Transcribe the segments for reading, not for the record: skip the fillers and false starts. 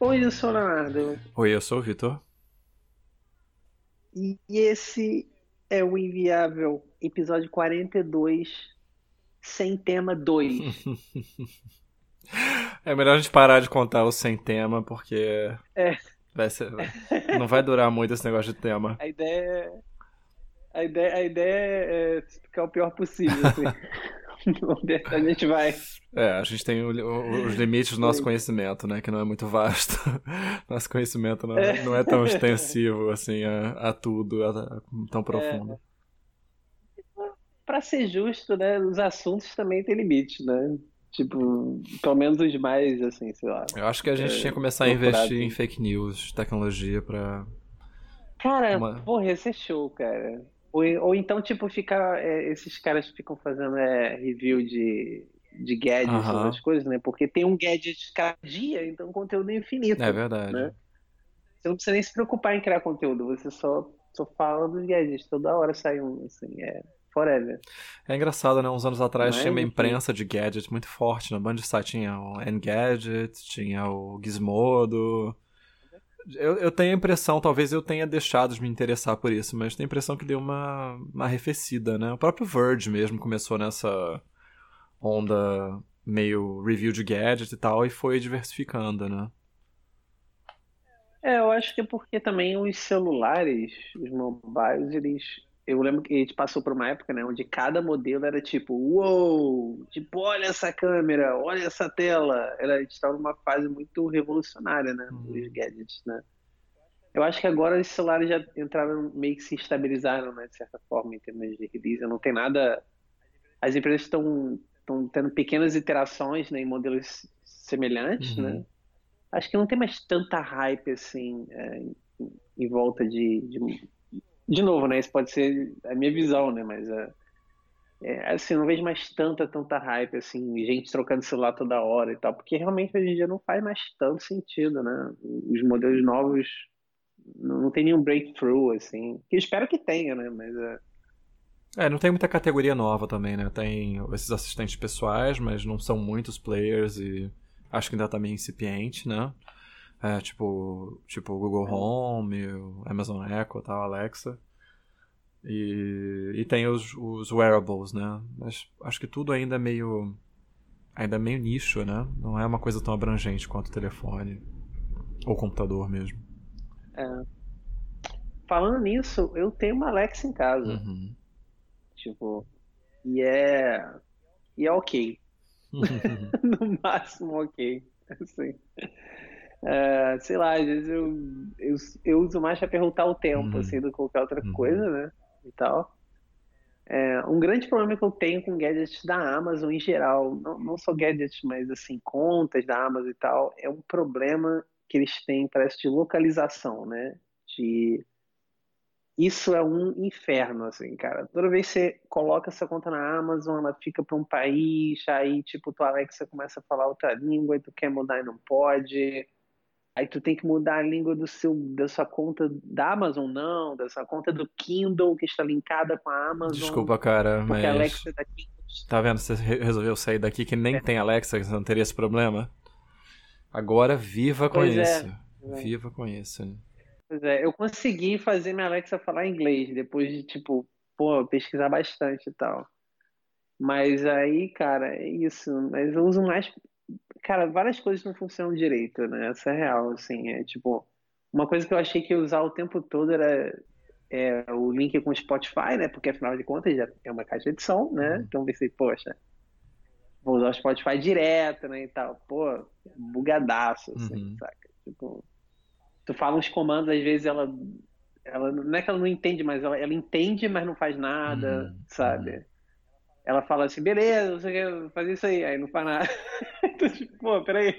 Oi, eu sou o Leonardo. Oi, eu sou o Vitor. E esse é o Inviável, episódio 42, sem tema 2. É melhor a gente parar de contar o sem tema, porque não vai durar muito esse negócio de tema. A ideia é ficar o pior possível, assim. A gente vai. A gente tem os limites do nosso conhecimento, né? Que não é muito vasto. Nosso conhecimento não é tão extensivo assim a tudo, tão profundo. Pra ser justo, né? Os assuntos também têm limite, né? Tipo, pelo menos os mais, assim, sei lá. Eu acho que a gente tinha que começar a investir em fake news, tecnologia pra. Cara, esse é show, cara. Ou então, tipo, ficar. Esses caras ficam fazendo review de gadgets, essas coisas, né? Porque tem um gadget cada dia, então o conteúdo é infinito. É verdade. Né? Você não precisa nem se preocupar em criar conteúdo, você só fala dos gadgets, toda hora sai um, assim, forever. É engraçado, né? Uns anos atrás tinha uma imprensa de gadget muito forte na Band-Sight, tinha o Engadget, tinha o Gizmodo. Eu tenho a impressão, talvez eu tenha deixado de me interessar por isso, mas tenho a impressão que deu uma arrefecida, né? O próprio Verge mesmo começou nessa onda meio review de gadget e tal, e foi diversificando, né? Eu acho que é porque também os celulares, os mobiles, eles... Eu lembro que a gente passou por uma época, né, onde cada modelo era tipo, uou, tipo, olha essa câmera, olha essa tela. A gente estava numa fase muito revolucionária, né, dos gadgets, né. Eu acho que agora os celulares já entraram, meio que se estabilizaram, né, de certa forma, em termos de release. Não tem nada... As empresas estão tendo pequenas iterações, né, em modelos semelhantes, né. Acho que não tem mais tanta hype, assim, em volta de novo, né? Isso pode ser a minha visão, né? Mas, assim, não vejo mais tanta hype, assim, gente trocando celular toda hora e tal, porque realmente hoje em dia não faz mais tanto sentido, né? Os modelos novos não tem nenhum breakthrough, assim, que eu espero que tenha, né? Mas, não tem muita categoria nova também, né? Tem esses assistentes pessoais, mas não são muitos players e acho que ainda tá meio incipiente, né? Tipo o Google Home, o Amazon Echo, tal, Alexa. E tem os wearables, né? Mas acho que tudo ainda é meio. Ainda é meio nicho, né? Não é uma coisa tão abrangente quanto o telefone. Ou computador mesmo. Falando nisso, eu tenho uma Alexa em casa. Tipo. E é ok. No máximo ok. Assim. Sei lá, às vezes eu uso mais pra perguntar o tempo, assim, do que qualquer outra coisa, né, e tal. Um grande problema que eu tenho com gadgets da Amazon em geral, não só gadgets, mas, assim, contas da Amazon e tal, é um problema que eles têm, parece, de localização, né, Isso é um inferno, assim, cara. Toda vez que você coloca essa conta na Amazon, ela fica pra um país, aí, tipo, tua Alexa começa a falar outra língua e tu quer mudar e não pode... Aí tu tem que mudar a língua da sua conta da Amazon, não, da sua conta do Kindle, que está linkada com a Amazon. Desculpa, cara, mas... a Alexa da Kindle... Tá vendo? Você resolveu sair daqui que nem tem Alexa, que você não teria esse problema. Agora viva com isso. Viva com isso, né? Pois é, eu consegui fazer minha Alexa falar inglês, depois de, tipo, pesquisar bastante e tal. Mas aí, cara, é isso. Mas eu uso mais... Cara, várias coisas não funcionam direito, né? Essa é real, assim, tipo... Uma coisa que eu achei que eu ia usar o tempo todo era o link com o Spotify, né? Porque, afinal de contas, já é uma caixa de som, né? Então eu pensei, poxa, vou usar o Spotify direto, né, e tal. Pô, bugadaço, assim, saca? Tipo, tu fala uns comandos, às vezes ela... Não é que ela não entende, mas ela entende, mas não faz nada, sabe? Ela fala assim, beleza, você quer fazer isso aí não faz nada. Então, tipo, pô, peraí.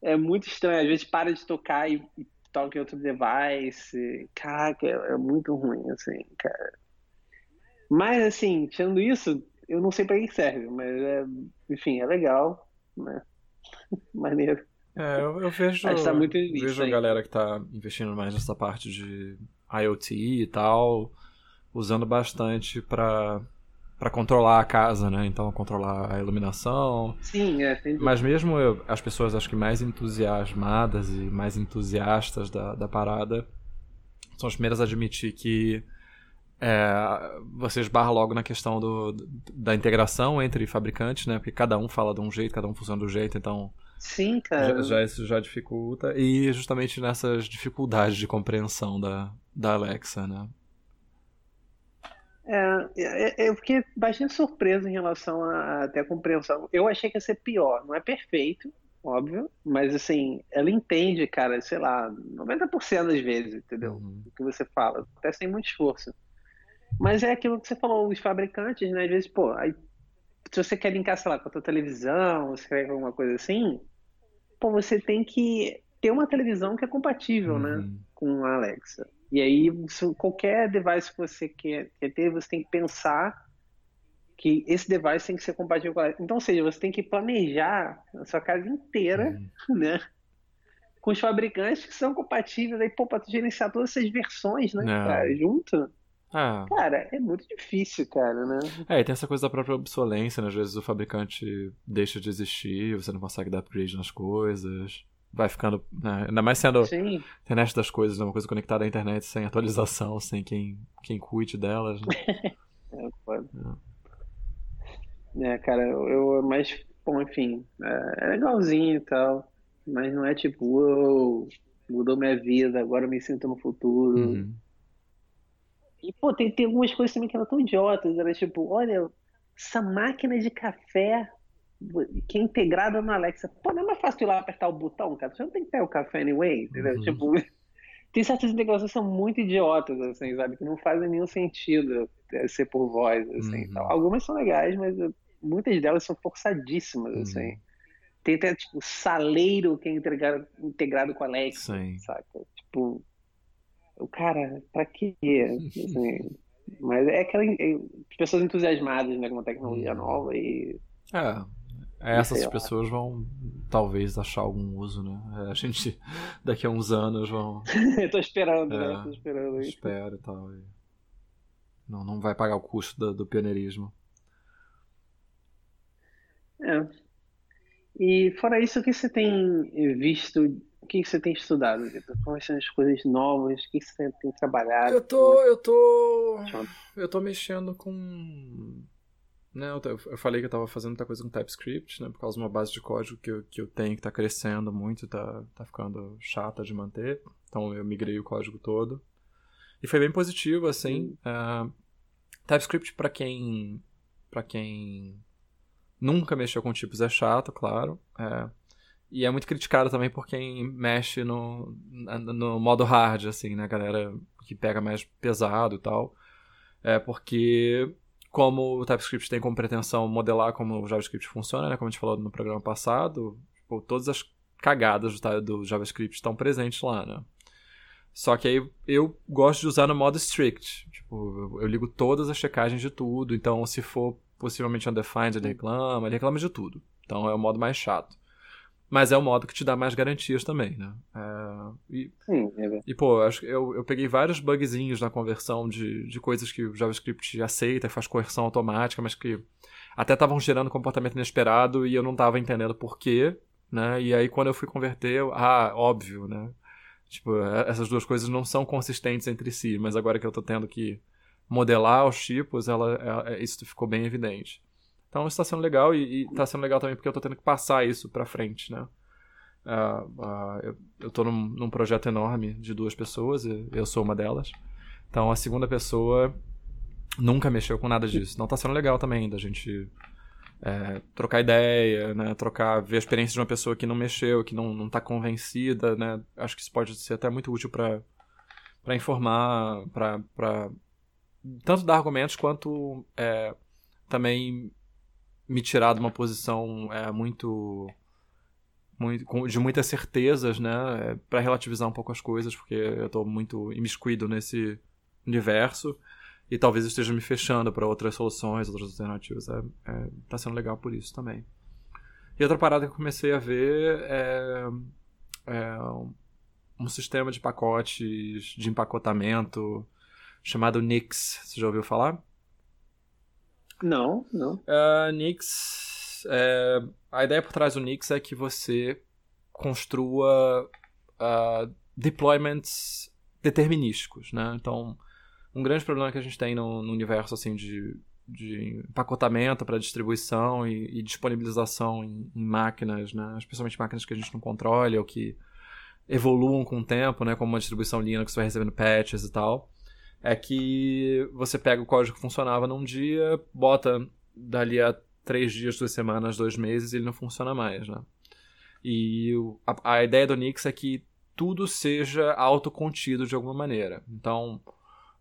É muito estranho, às vezes para de tocar e toca em outro device. Caraca, é muito ruim, assim, cara. Mas, assim, tirando isso, eu não sei pra que serve, mas, enfim, é legal, né? Maneiro. Eu vejo, tá muito nisso, vejo a galera que tá investindo mais nessa parte de IoT e tal, usando bastante pra... para controlar a casa, né? Então, controlar a iluminação. Sim, é. Tem... Mas mesmo as pessoas, acho que mais entusiasmadas e mais entusiastas da parada são as primeiras a admitir que você esbarra logo na questão da integração entre fabricantes, né? Porque cada um fala de um jeito, cada um funciona de um jeito, então... Sim, cara. Isso já dificulta. E justamente nessas dificuldades de compreensão da Alexa, né? Eu fiquei bastante surpreso em relação até a compreensão. Eu achei que ia ser pior. Não é perfeito, óbvio, mas assim, ela entende, cara, sei lá, 90% das vezes, entendeu? O que você fala, até sem muito esforço. Mas é aquilo que você falou, os fabricantes, né? Às vezes, pô, aí, se você quer linkar, sei lá, com a tua televisão, você quer alguma coisa assim, pô, você tem que ter uma televisão que é compatível, né? Com a Alexa. E aí, qualquer device que você quer ter, você tem que pensar que esse device tem que ser compatível com a Alexa. Então, ou seja, você tem que planejar a sua casa inteira, né? Com os fabricantes que são compatíveis, aí, pô, pra tu gerenciar todas essas versões, né, cara, junto. Ah. Cara, é muito difícil, cara, né? E tem essa coisa da própria obsolência, né? Às vezes o fabricante deixa de existir, você não consegue dar upgrade nas coisas, vai ficando, né? Ainda mais sendo a internet das coisas, né? Uma coisa conectada à internet sem atualização, sem quem cuide delas, né? Cara, eu mas, bom, enfim, é legalzinho e tal, mas não é tipo, uou, mudou minha vida, agora eu me sinto no futuro. E, pô, tem algumas coisas também que eram tão idiotas. Era tipo, olha, essa máquina de café que é integrada no Alexa. Pô, não é mais fácil ir lá apertar o botão, cara? Você não tem que pegar o café anyway, entendeu? Tipo, tem certas integrações que são muito idiotas, assim, sabe? Que não fazem nenhum sentido ser por voz, assim. Tal. Algumas são legais, mas muitas delas são forçadíssimas, assim. Tem até, tipo, saleiro que é integrado com a Alexa, saca? Tipo... O cara, pra quê? Assim, mas é aquelas pessoas entusiasmadas, né, com uma tecnologia nova e... Essas pessoas vão, talvez, achar algum uso, né? A gente, daqui a uns anos, vão... Eu tô esperando, né? Tô esperando. Espera e tal. E... Não vai pagar o custo do pioneirismo. E fora isso, o que você tem visto... O que você tem estudado, Vitor? Quais são as coisas novas? O que você tem trabalhado? Eu tô mexendo com... Né, eu falei que eu tava fazendo muita coisa com TypeScript, né? Por causa de uma base de código que eu tenho, que tá crescendo muito, tá ficando chata de manter. Então eu migrei o código todo. E foi bem positivo, assim. TypeScript, pra quem nunca mexeu com tipos, é chato, claro. E é muito criticado também por quem mexe no modo hard, assim, né? A galera que pega mais pesado e tal. Porque como o TypeScript tem como pretensão modelar como o JavaScript funciona, né? Como a gente falou no programa passado, tipo, todas as cagadas do JavaScript estão presentes lá, né? Só que aí eu gosto de usar no modo strict. Tipo, eu ligo todas as checagens de tudo. Então, se for possivelmente undefined, ele reclama de tudo. Então, é o modo mais chato. Mas é o modo que te dá mais garantias também, né? Sim, é verdade. E, pô, acho que eu peguei vários bugzinhos na conversão de coisas que o JavaScript aceita, faz correção automática, mas que até estavam gerando comportamento inesperado e eu não estava entendendo por quê, né? E aí, quando eu fui converter, óbvio, né? Tipo, essas duas coisas não são consistentes entre si, mas agora que eu tô tendo que modelar os tipos, isso ficou bem evidente. Então isso está sendo legal e está sendo legal também porque eu estou tendo que passar isso para frente, né? Eu estou num projeto enorme de duas pessoas, eu sou uma delas. Então a segunda pessoa nunca mexeu com nada disso. Então está sendo legal também da gente trocar ideia, né? Ver a experiência de uma pessoa que não mexeu, que não está convencida, né? Acho que isso pode ser até muito útil para informar, para tanto dar argumentos quanto também me tirar de uma posição de muitas certezas, né? Para relativizar um pouco as coisas, porque eu estou muito imiscuído nesse universo e talvez eu esteja me fechando para outras soluções, outras alternativas. Tá sendo legal por isso também. E outra parada que eu comecei a ver é um sistema de pacotes de empacotamento chamado Nix. Você já ouviu falar? Não, não. Nix, a ideia por trás do Nix é que você construa deployments determinísticos, né? Então, um grande problema que a gente tem no universo assim, de empacotamento para distribuição e disponibilização em máquinas, né? Especialmente máquinas que a gente não controle ou que evoluam com o tempo, né? Como uma distribuição Linux vai recebendo patches e tal, é que você pega o código que funcionava num dia, bota dali a 3 dias, 2 semanas, 2 meses e ele não funciona mais, né? E a ideia do Nix é que tudo seja autocontido de alguma maneira. Então,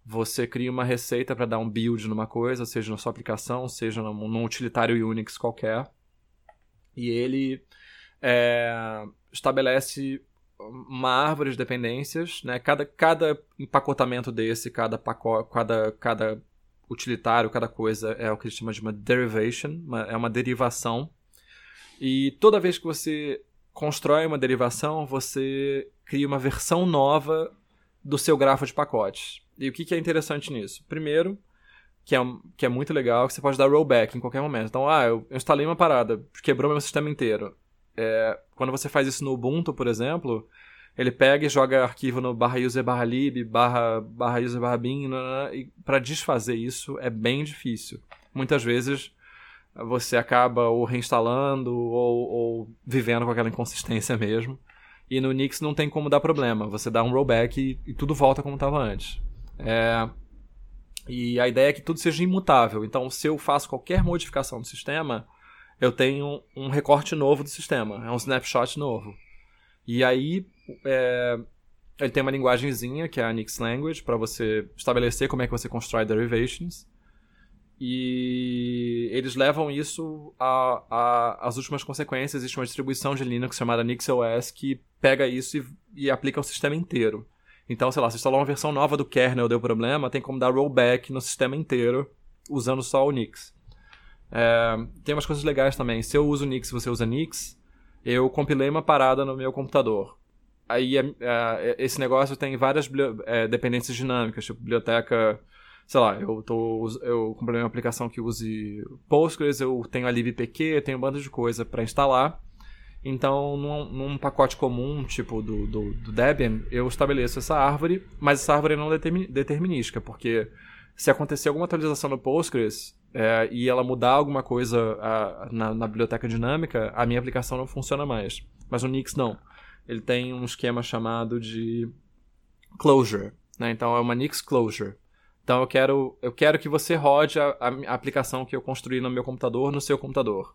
você cria uma receita para dar um build numa coisa, seja na sua aplicação, seja num utilitário Unix qualquer, e ele estabelece uma árvore de dependências, né? Cada empacotamento desse, cada utilitário, cada coisa é o que a gente chama de uma derivation, é uma derivação. E toda vez que você constrói uma derivação, você cria uma versão nova do seu grafo de pacotes. E o que é interessante nisso? Primeiro, que é muito legal, que você pode dar rollback em qualquer momento. Então, eu instalei uma parada, quebrou meu sistema inteiro. Quando você faz isso no Ubuntu, por exemplo, ele pega e joga arquivo no /user/lib, /user/bin, e para desfazer isso é bem difícil. Muitas vezes você acaba ou reinstalando ou vivendo com aquela inconsistência mesmo. E no Nix não tem como dar problema, você dá um rollback e tudo volta como estava antes. E a ideia é que tudo seja imutável, então se eu faço qualquer modificação do sistema, eu tenho um recorte novo do sistema, é um snapshot novo. E aí, ele tem uma linguagenzinha, que é a Nix Language, para você estabelecer como é que você constrói derivations. E eles levam isso às últimas consequências. Existe uma distribuição de Linux chamada NixOS que pega isso e aplica ao sistema inteiro. Então, sei lá, se instalar uma versão nova do kernel deu problema, tem como dar rollback no sistema inteiro usando só o Nix. Tem umas coisas legais também. Se eu uso Nix e você usa Nix, eu compilei uma parada no meu computador. Aí esse negócio tem várias dependências dinâmicas, tipo biblioteca. Sei lá, eu comprei uma aplicação que use Postgres, eu tenho a LibPQ, eu tenho um bando de coisa para instalar. Então, num pacote comum, tipo do Debian, eu estabeleço essa árvore, mas essa árvore não é determinística, porque se acontecer alguma atualização no Postgres e ela mudar alguma coisa na biblioteca dinâmica, a minha aplicação não funciona mais. Mas o Nix não. Ele tem um esquema chamado de closure, né? Então, é uma Nix closure. Então eu quero que você rode a aplicação que eu construí no meu computador, no seu computador.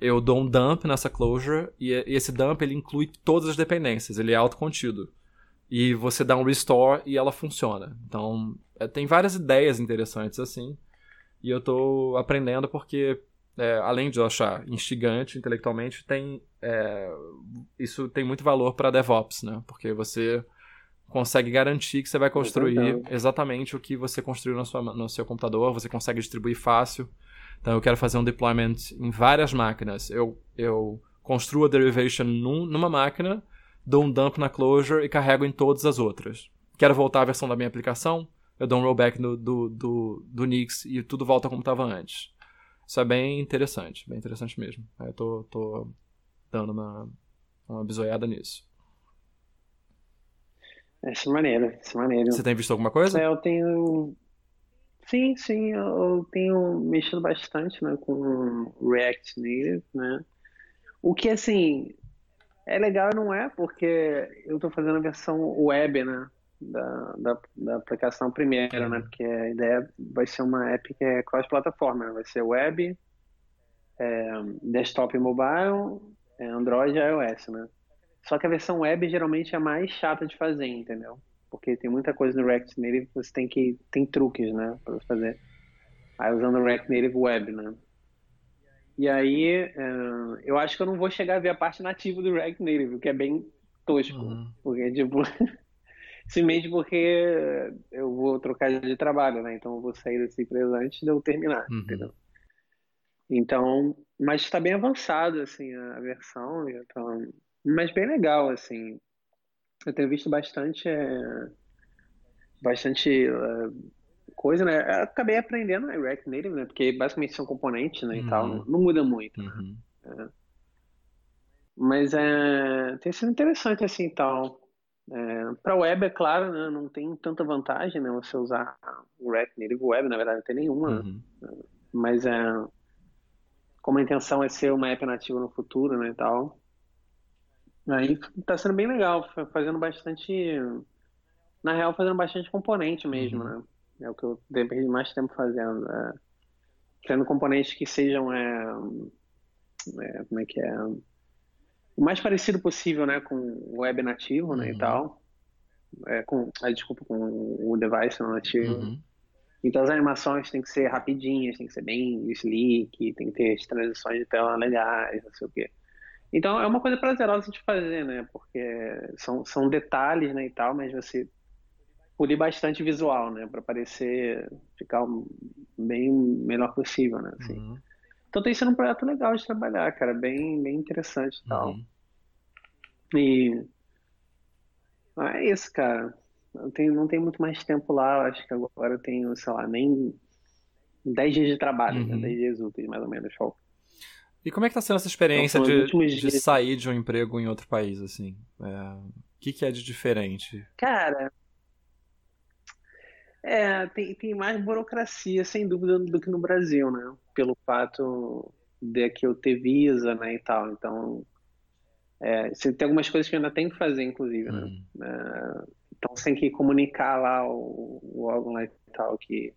Eu dou um dump nessa closure e esse dump ele inclui todas as dependências, ele é autocontido. E você dá um restore e ela funciona. Então tem várias ideias interessantes assim e eu estou aprendendo porque além de eu achar instigante intelectualmente, isso tem muito valor para DevOps, né? Porque você consegue garantir que você vai construir exatamente o que você construiu no seu computador, você consegue distribuir fácil. Então eu quero fazer um deployment em várias máquinas. Eu construo a derivation numa máquina, dou um dump na closure e carrego em todas as outras. Quero voltar à versão da minha aplicação, eu dou um rollback do Nix e tudo volta como estava antes. Isso é bem interessante mesmo. Eu tô dando uma bisoiada nisso. Essa maneira. Você tem visto alguma coisa? Eu tenho... Sim, eu tenho mexido bastante, né, com React Native, né? O que, assim, é legal não é, porque eu tô fazendo a versão web, né, da aplicação primeiro, né, porque a ideia vai ser uma app que é cross-plataforma, né? Vai ser web, desktop e mobile, Android e iOS, né? Só que a versão web geralmente é mais chata de fazer, entendeu? Porque tem muita coisa no React Native que você tem truques, né? Pra fazer. Aí usando o React Native Web, né? E aí, eu acho que eu não vou chegar a ver a parte nativa do React Native, o que é bem tosco. Uhum. Porque, tipo, simplesmente porque eu vou trocar de trabalho, né? Então eu vou sair dessa empresa antes de eu terminar, entendeu? Então, mas tá bem avançado, assim, a versão, então... Mas bem legal, assim, eu tenho visto bastante coisa, né? Eu acabei aprendendo React Native, né? Porque basicamente são componentes, né? E tal, não muda muito. Uhum. Né? Mas tem sido interessante, assim, tal. Para web, é claro, né? Não tem tanta vantagem, né? Você usar o React Native Web, na verdade, não tem nenhuma. Uhum. Né? Mas como a intenção é ser uma app nativa no futuro, né? E tal. Aí tá sendo bem legal, fazendo bastante... Na real, fazendo bastante componente mesmo, né? É o que eu perdi mais tempo fazendo. Criando componentes que sejam... como é que é? O mais parecido possível, né? Com o web nativo, né? E tal. Com o device não nativo. Uhum. Então, as animações têm que ser rapidinhas, tem que ser bem slick, tem que ter as transições de tela legais, não sei o quê. Então, é uma coisa prazerosa de fazer, né? Porque são detalhes, né? E tal, mas você... polir bastante visual, né, para parecer ficar bem melhor possível, né, assim. Uhum. Então tem sido um projeto legal de trabalhar, cara, bem interessante e tal. E é isso, cara. Não tem muito mais tempo lá, acho que agora eu tenho, sei lá, nem 10 dias de trabalho, né, 10 dias úteis, mais ou menos. E como é que tá sendo essa experiência de sair de um emprego em outro país, assim? O que é de diferente? Cara... tem mais burocracia, sem dúvida, do que no Brasil, né? Pelo fato de que eu ter visa, né, e tal. Então, tem algumas coisas que eu ainda tenho que fazer, inclusive, né? Então, você tem que comunicar lá o órgão lá e tal, que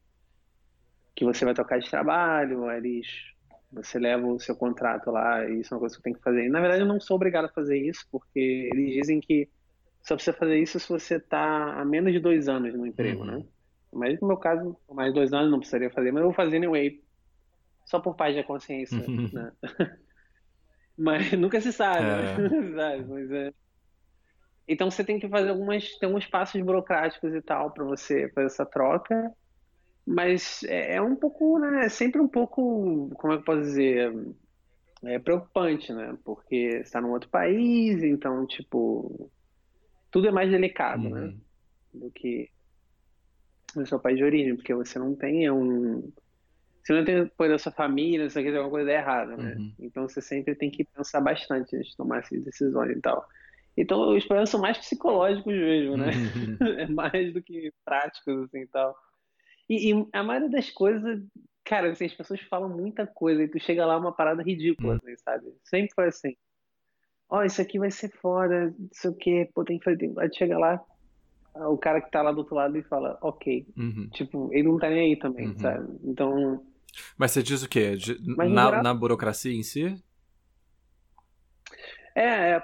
você vai trocar de trabalho, você leva o seu contrato lá, e isso é uma coisa que eu tenho que fazer. E, na verdade, eu não sou obrigado a fazer isso, porque eles dizem que só precisa fazer isso se você está há menos de 2 anos no emprego, né? Mas no meu caso, mais 2 anos não precisaria fazer, mas eu vou fazer anyway, só por paz da consciência, né? Mas nunca se sabe, né? Mas Então você tem que fazer tem uns passos burocráticos e tal para você fazer essa troca, mas é um pouco, né? É sempre um pouco, como é que eu posso dizer, preocupante, né? Porque você tá num outro país, então, tipo, tudo é mais delicado, né? Do que... no seu país de origem, porque você não tem você não tem apoio da sua família, se alguma coisa é errada, né? Então você sempre tem que pensar bastante antes de tomar essas decisões e tal. Então os problemas são mais psicológicos mesmo, né? É mais do que práticos, assim, tal. E a maioria das coisas, cara, assim, as pessoas falam muita coisa e tu chega lá uma parada ridícula, assim, sabe? Sempre foi assim. Ó, isso aqui vai ser foda, não sei o quê, pô, tem que fazer... Aí tu chega lá, o cara que tá lá do outro lado e fala, ok. Tipo, ele não tá nem aí também, sabe? Então... Mas você diz o quê? Na burocracia em si?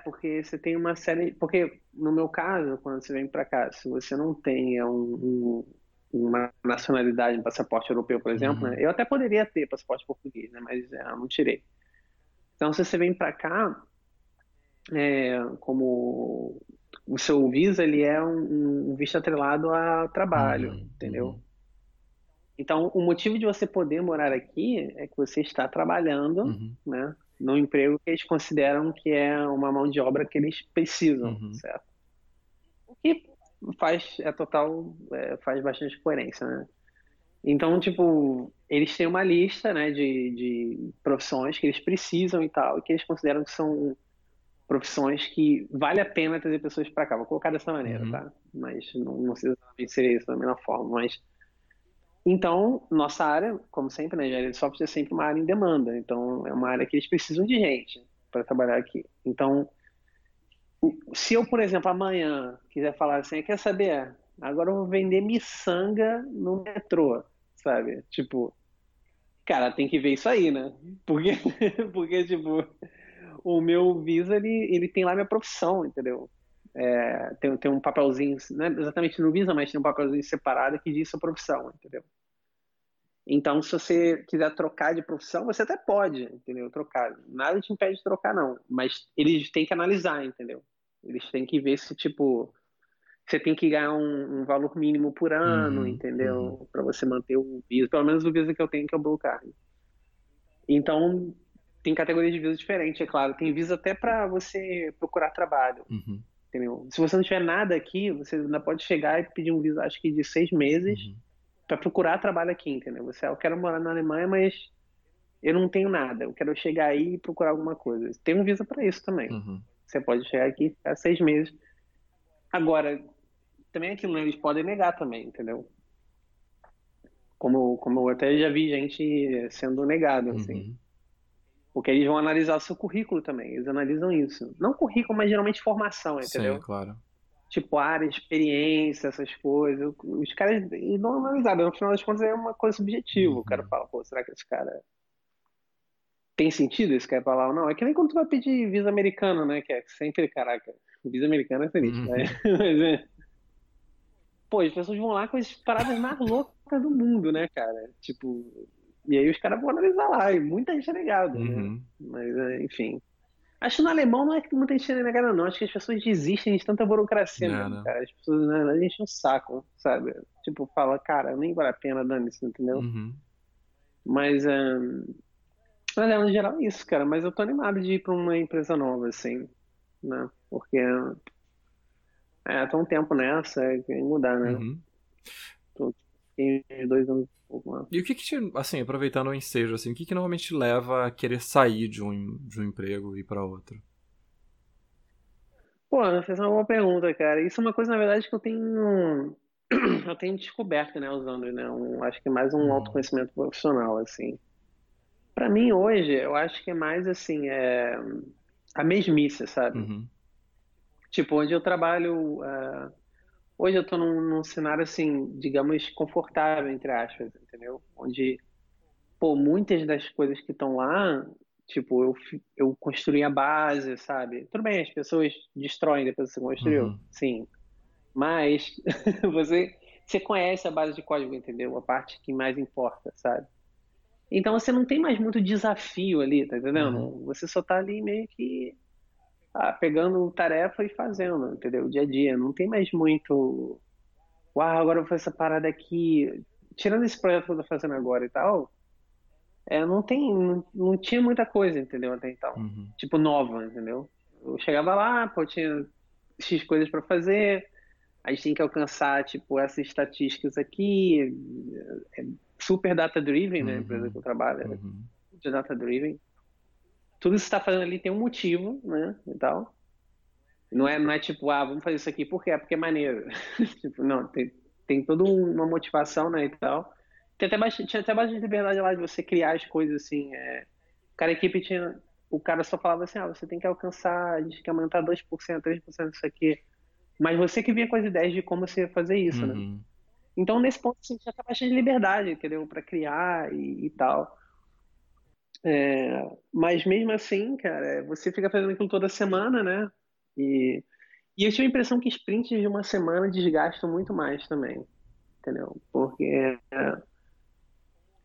Porque você tem uma série... Porque, no meu caso, quando você vem pra cá, se você não tem uma nacionalidade, um passaporte europeu, por exemplo, né? Eu até poderia ter passaporte português, né? Mas eu não tirei. Então, se você vem pra cá, como... O seu visa, ele é um visto atrelado a trabalho, entendeu? Então, o motivo de você poder morar aqui é que você está trabalhando, né? Num emprego que eles consideram que é uma mão de obra que eles precisam, certo? O que faz bastante coerência, né? Então, tipo, eles têm uma lista, né? De profissões que eles precisam e tal, e que eles consideram que são... profissões que vale a pena trazer pessoas para cá. Vou colocar dessa maneira, tá? Mas não sei exatamente se é isso da mesma forma. Mas... Então, nossa área, como sempre, né, engenharia de software é sempre uma área em demanda. Então, é uma área que eles precisam de gente para trabalhar aqui. Então, se eu, por exemplo, amanhã quiser falar assim, quer saber? Agora eu vou vender miçanga no metrô, sabe? Tipo, cara, tem que ver isso aí, né? Porque tipo... O meu visa, ele tem lá minha profissão, entendeu? Tem um papelzinho, não é exatamente no visa, mas tem um papelzinho separado que diz sua profissão, entendeu? Então, se você quiser trocar de profissão, você até pode, entendeu? Trocar. Nada te impede de trocar, não. Mas eles têm que analisar, entendeu? Eles têm que ver se, tipo, você tem que ganhar um valor mínimo por ano, entendeu? Pra você manter o visa. Pelo menos o visa que eu tenho, que é o Blue Card. Então... Tem categorias de visa diferentes, é claro. Tem visa até para você procurar trabalho, entendeu? Se você não tiver nada aqui, você ainda pode chegar e pedir um visa, acho que de 6 meses, para procurar trabalho aqui, entendeu? Você, eu quero morar na Alemanha, mas eu não tenho nada. Eu quero chegar aí e procurar alguma coisa. Tem um visa para isso também. Uhum. Você pode chegar aqui e ficar 6 meses. Agora, também é aquilo, né? Eles podem negar também, entendeu? Como eu até já vi gente sendo negado, assim. Uhum. Porque eles vão analisar o seu currículo também. Eles analisam isso. Não currículo, mas geralmente formação, entendeu? Sim, claro. Tipo, área, experiência, essas coisas. Os caras não analisaram. No final das contas, é uma coisa subjetiva. Uhum. O cara fala, pô, será que esse cara... Tem sentido esse cara falar ou não? É que nem quando tu vai pedir visa americana, né? Que é sempre, caraca, visa americana é feliz, uhum. né? Mas é... Pô, as pessoas vão lá com as paradas mais loucas do mundo, né, cara? Tipo... E aí os caras vão analisar lá, e muita gente é negada, uhum. né? Mas, enfim... Acho que no alemão não é que muita gente é negada, não. Acho que as pessoas desistem de tanta burocracia, não, mesmo, não. cara. As pessoas, né, enchem o saco, sabe? Tipo, fala, cara, nem vale a pena, dane-se, entendeu? Uhum. Mas, no geral, é isso, cara. Mas eu tô animado de ir pra uma empresa nova, assim, né? Porque... tô um tempo nessa, tem que mudar, né? Uhum. Fiquei 2 anos pouco lá. E o que te, assim, aproveitando o ensejo, assim, o que normalmente te leva a querer sair de um emprego e ir pra outro? Pô, essa é uma boa pergunta, cara. Isso é uma coisa, na verdade, que eu tenho descoberto, né, usando, né, acho que é mais um autoconhecimento profissional, assim. Pra mim, hoje, eu acho que é mais, assim, a mesmice, sabe? Uhum. Tipo, onde eu trabalho, hoje eu tô num cenário, assim, digamos, confortável, entre aspas, entendeu? Onde, pô, muitas das coisas que estão lá, tipo, eu construí a base, sabe? Tudo bem, as pessoas destroem depois que você construiu, uhum. sim. Mas você conhece a base de código, entendeu? A parte que mais importa, sabe? Então você não tem mais muito desafio ali, tá entendendo? Uhum. Você só tá ali meio que... pegando tarefa e fazendo, entendeu? O dia a dia, não tem mais muito agora eu vou fazer essa parada aqui, tirando esse projeto que eu tô fazendo agora e tal, não tinha muita coisa, entendeu, até então, uhum. tipo, nova, entendeu? Eu chegava lá, pô, tinha X coisas pra fazer, aí tem que alcançar, tipo, essas estatísticas aqui, super data-driven, né, a empresa que eu trabalho, uhum. de data-driven. Tudo isso que você está fazendo ali tem um motivo, né, e tal. Não é tipo, vamos fazer isso aqui porque é maneiro. Tipo, não, tem toda uma motivação, né, e tal. Tinha até bastante liberdade lá de você criar as coisas, assim, Cada equipe tinha... O cara só falava assim, você tem que alcançar, a gente quer aumentar 2%, 3% disso aqui. Mas você que vinha com as ideias de como você ia fazer isso, uhum. né. Então, nesse ponto, assim, tinha até bastante liberdade, entendeu, para criar e tal. Mas mesmo assim, cara, você fica fazendo aquilo toda semana, né? E eu tive a impressão que sprints de uma semana desgastam muito mais também, entendeu? Porque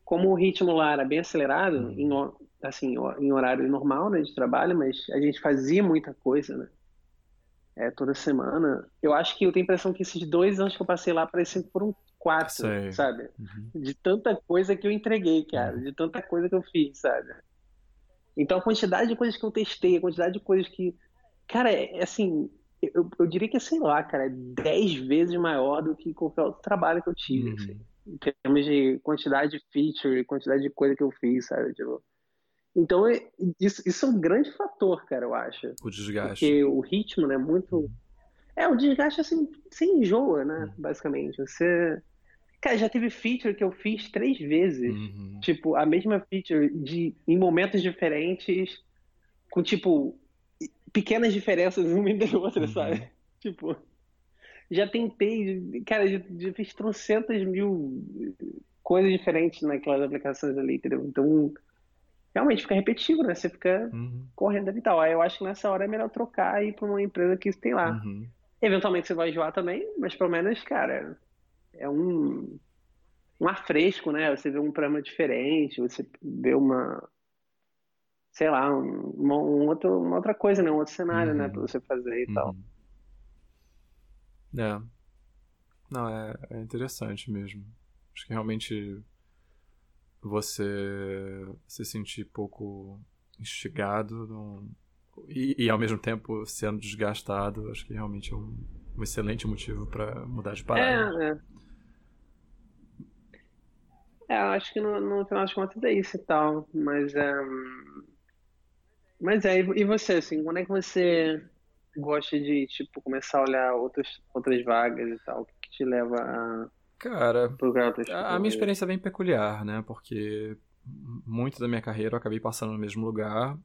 como o ritmo lá era bem acelerado, em horário normal, né, de trabalho, mas a gente fazia muita coisa, né? Toda semana. Eu acho que eu tenho a impressão que esses 2 anos que eu passei lá pareciam que foram 4, sei. Sabe? Uhum. De tanta coisa que eu entreguei, cara. De tanta coisa que eu fiz, sabe? Então, a quantidade de coisas que eu testei, a quantidade de coisas que... Cara, assim... Eu diria que, sei lá, cara, é 10 vezes maior do que qualquer outro trabalho que eu tive, uhum. assim. Em termos de quantidade de feature, quantidade de coisa que eu fiz, sabe? Tipo... Então, isso é um grande fator, cara, eu acho. O desgaste. Porque o ritmo, né, muito... O desgaste, assim, você enjoa, né, basicamente. Você... Cara, já teve feature que eu fiz 3 vezes. Uhum. Tipo, a mesma feature em momentos diferentes, com, tipo, pequenas diferenças uma entre outra, uhum. sabe? Tipo, já tentei... Cara, já fiz 300 mil coisas diferentes naquelas aplicações ali, entendeu? Então... Realmente fica repetitivo, né? Você fica correndo ali e tal. Aí eu acho que nessa hora é melhor trocar e ir pra uma empresa que tem lá. Uhum. Eventualmente você vai enjoar também, mas pelo menos, cara, é um ar fresco, né? Você vê um programa diferente, você vê sei lá, uma outra coisa, né? Um outro cenário, né? Pra você fazer e tal. Não, é interessante mesmo. Acho que realmente... Você se sentir pouco instigado e ao mesmo tempo sendo desgastado, acho que realmente é um excelente motivo para mudar de parada. É, eu acho que no final das contas é isso e tal, mas e você, assim, quando é que você gosta de, tipo, começar a olhar outras vagas e tal, o que te leva a... Cara, a minha experiência é bem peculiar, né, porque muito da minha carreira eu acabei passando no mesmo lugar,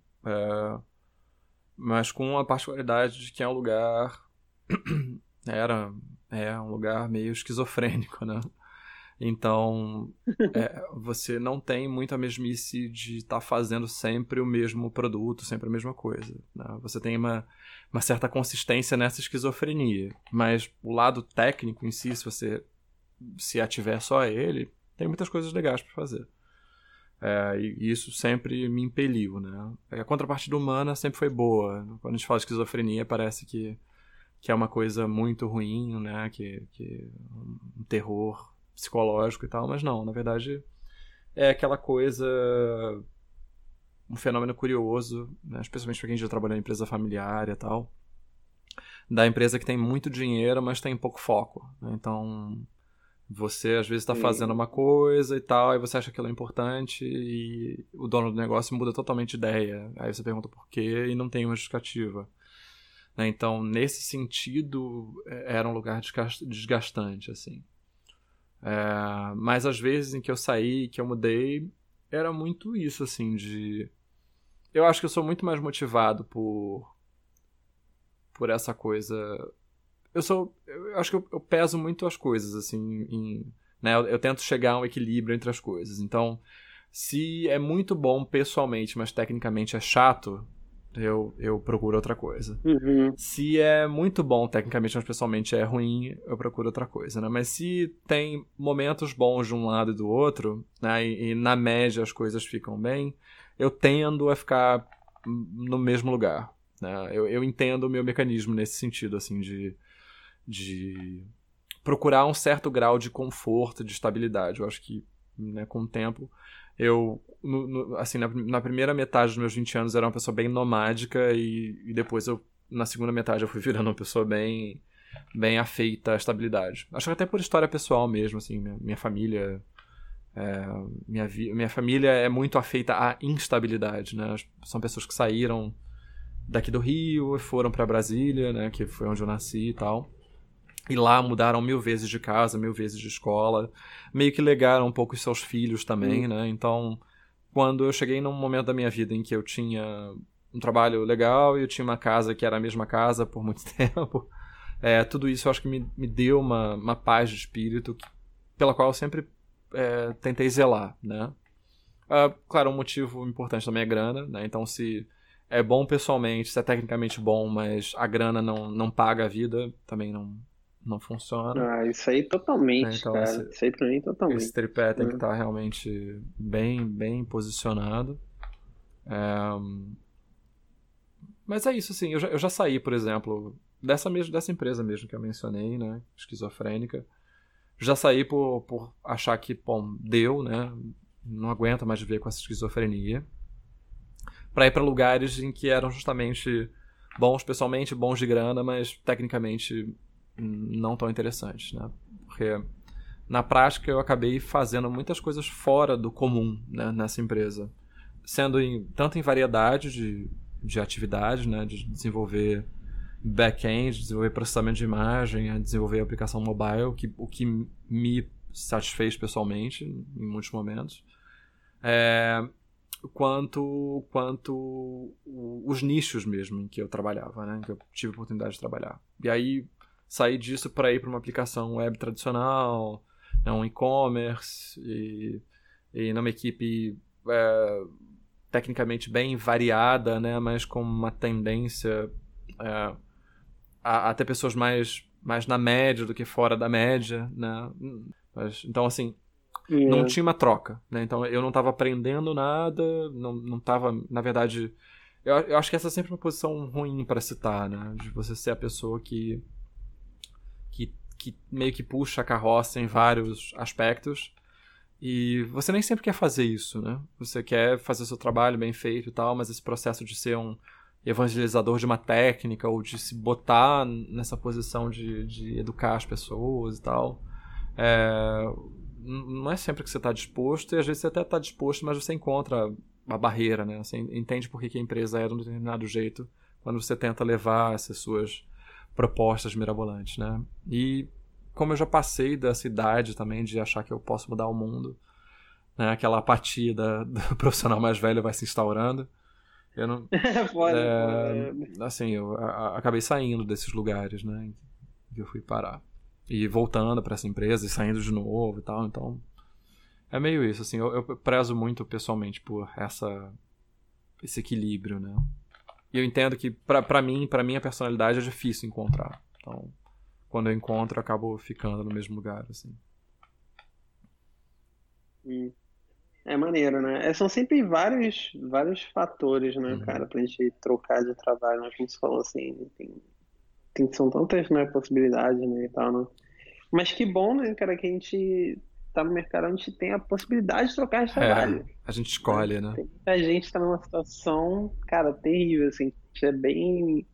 mas com a particularidade de que é um lugar, um lugar meio esquizofrênico, né. Então, você não tem muito a mesmice de estar fazendo sempre o mesmo produto, sempre a mesma coisa, né? Você tem uma certa consistência nessa esquizofrenia, mas o lado técnico em si, se você se ativer só a ele, tem muitas coisas legais para fazer. E isso sempre me impeliu, né? A contrapartida humana sempre foi boa. Quando a gente fala de esquizofrenia, parece que é uma coisa muito ruim, né? Que um terror psicológico e tal, mas não, na verdade é aquela coisa, um fenômeno curioso, né? Especialmente para quem já trabalhou em empresa familiar e tal, da empresa que tem muito dinheiro, mas tem pouco foco, né? Então você às vezes está fazendo uma coisa e tal, aí você acha que aquilo é importante e o dono do negócio muda totalmente de ideia, aí você pergunta por quê e não tem uma justificativa. Então, nesse sentido, era um lugar desgastante, assim. Mas às vezes em que eu saí, que eu mudei, era muito isso, assim, de... Eu acho que eu sou muito mais motivado por essa coisa... Eu acho que eu peso muito as coisas, assim, né? Eu tento chegar a um equilíbrio entre as coisas. Então, se é muito bom pessoalmente, mas tecnicamente é chato, eu procuro outra coisa. Uhum. Se é muito bom tecnicamente, mas pessoalmente é ruim, eu procuro outra coisa, né? Mas se tem momentos bons de um lado e do outro, né? E na média as coisas ficam bem, eu tendo a ficar no mesmo lugar, né? Eu entendo o meu mecanismo nesse sentido, assim, de procurar um certo grau de conforto, de estabilidade. Eu acho que, né, com o tempo... Eu, assim, na primeira metade dos meus 20 anos era uma pessoa bem nomádica e depois na segunda metade eu fui virando uma pessoa bem, bem afeita à estabilidade. Acho que até por história pessoal mesmo, assim, minha família, minha família é muito afeita à instabilidade, né? São pessoas que saíram daqui do Rio e foram para Brasília, né, que foi onde eu nasci e tal. E lá mudaram 1000 vezes de casa, 1000 vezes de escola. Meio que legaram um pouco os seus filhos também, né? Então, quando eu cheguei num momento da minha vida em que eu tinha um trabalho legal e eu tinha uma casa que era a mesma casa por muito tempo, tudo isso eu acho que me deu uma paz de espírito pela qual eu sempre tentei zelar, né? Claro, um motivo importante também é grana, né? Então, se... é bom pessoalmente, se é tecnicamente bom, mas a grana não paga a vida, também não funciona. Ah, isso aí totalmente, então, cara. Isso aí pra mim totalmente. Esse tripé tem que estar realmente bem, bem posicionado. Mas é isso, assim. Eu já saí, por exemplo, dessa empresa mesmo que eu mencionei, né? Esquizofrênica. Já saí por achar que, bom, deu, né? Não aguento mais viver com essa esquizofrenia. Pra ir pra lugares em que eram justamente bons pessoalmente, bons de grana, mas tecnicamente... não tão interessantes, né? Porque na prática eu acabei fazendo muitas coisas fora do comum, né, nessa empresa, sendo tanto em variedade de atividades, né, de desenvolver back-end, desenvolver processamento de imagem, desenvolver aplicação mobile, o que me satisfez pessoalmente em muitos momentos, quanto os nichos mesmo em que eu trabalhava, né, em que eu tive a oportunidade de trabalhar. E aí sair disso para ir para uma aplicação web tradicional, né, um e-commerce, e numa equipe tecnicamente bem variada, né, mas com uma tendência a ter pessoas mais na média do que fora da média, né? Mas, então, assim, não tinha uma troca, né? Então, eu não estava aprendendo nada, não estava, na verdade... Eu acho que essa é sempre uma posição ruim para citar, né? De você ser a pessoa que meio que puxa a carroça em vários aspectos, e você nem sempre quer fazer isso, né? Você quer fazer seu trabalho bem feito e tal, mas esse processo de ser um evangelizador de uma técnica, ou de se botar nessa posição de educar as pessoas e tal, não é sempre que você está disposto, e às vezes você até está disposto, mas você encontra a barreira, né? Você entende por que a empresa é de um determinado jeito quando você tenta levar essas suas propostas mirabolantes, né? E como eu já passei dessa idade também de achar que eu posso mudar o mundo, né? Aquela apatia do profissional mais velho vai se instaurando. Eu não... assim, eu acabei saindo desses lugares, né? Que eu fui parar. E voltando para essa empresa e saindo de novo e tal. Então, é meio isso, assim. Eu prezo muito pessoalmente por esse equilíbrio, né? E eu entendo que, pra minha personalidade, é difícil encontrar. Então, quando eu encontro, eu acabo ficando no mesmo lugar, assim. É maneiro, né? São sempre vários fatores, né, cara, pra gente trocar de trabalho, né? Como você falou, assim, são tantas, né, possibilidades, né, e tal, né? Mas que bom, né, cara, que a gente tá no mercado, a gente tem a possibilidade de trocar de trabalho. A gente escolhe, né? A gente tá numa situação, cara, terrível, assim. A gente é bem...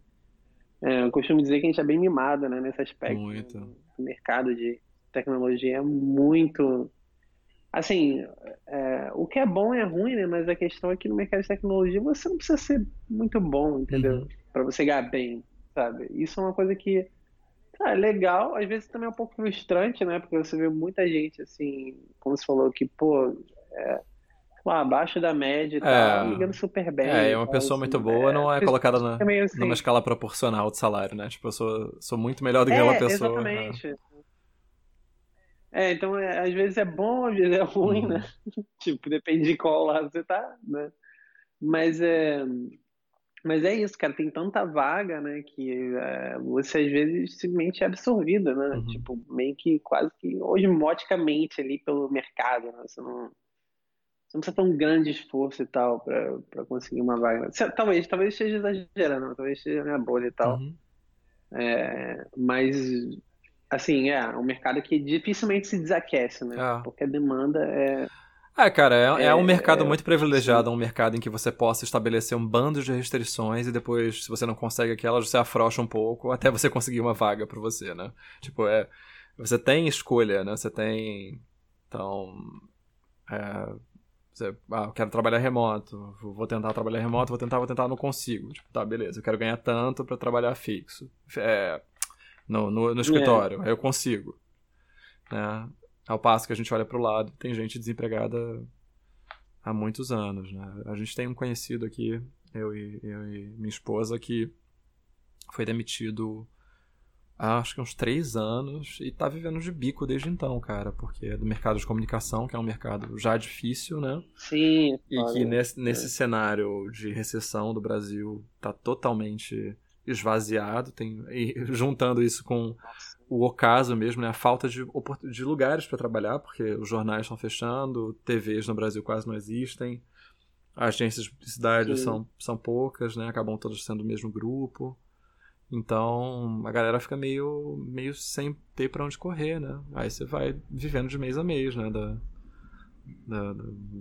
eu costumo dizer que a gente é bem mimado, né, nesse aspecto. Muito. Né? O mercado de tecnologia é muito... Assim, o que é bom é ruim, né? Mas a questão é que no mercado de tecnologia você não precisa ser muito bom, entendeu? Uhum. Pra você ganhar bem, sabe? Isso é uma coisa que... Ah, legal, às vezes também é um pouco frustrante, né? Porque você vê muita gente, assim, como você falou, que, abaixo da média, tá ligando super bem. Uma pessoa assim, muito boa não é colocada assim, numa escala proporcional de salário, né? Tipo, eu sou muito melhor do que aquela pessoa. Exatamente. Né? Então, às vezes é bom, às vezes é ruim, né? Tipo, depende de qual lado você tá, né? Mas é isso, cara, tem tanta vaga, né, que você às vezes simplesmente é absorvido, né, tipo, meio que quase que osmoticamente ali pelo mercado, né, você não precisa ter um grande esforço e tal pra conseguir uma vaga. Talvez esteja exagerando, talvez esteja na bolha e tal, mas, assim, um mercado que dificilmente se desaquece, né, porque a demanda é... cara, é um mercado muito privilegiado, é um mercado em que você possa estabelecer um bando de restrições e depois, se você não consegue aquelas, você afrouxa um pouco até você conseguir uma vaga pra você, né? Tipo, você tem escolha, né? Você tem... Então... eu quero trabalhar remoto, vou tentar, não consigo. Tipo, tá, beleza, eu quero ganhar tanto pra trabalhar fixo. No escritório, aí eu consigo. Né? Ao passo que a gente olha para o lado, tem gente desempregada há muitos anos, né? A gente tem um conhecido aqui, eu e minha esposa, que foi demitido há acho que uns 3 anos e tá vivendo de bico desde então, cara, porque é do mercado de comunicação, que é um mercado já difícil, né? Sim. E que nesse cenário de recessão do Brasil tá totalmente esvaziado, e juntando isso com... o ocaso mesmo, né? A falta de lugares para trabalhar, porque os jornais estão fechando, TVs no Brasil quase não existem, agências de publicidade são poucas, né? Acabam todas sendo do mesmo grupo. Então, a galera fica meio sem ter para onde correr, né? Aí você vai vivendo de mês a mês, né?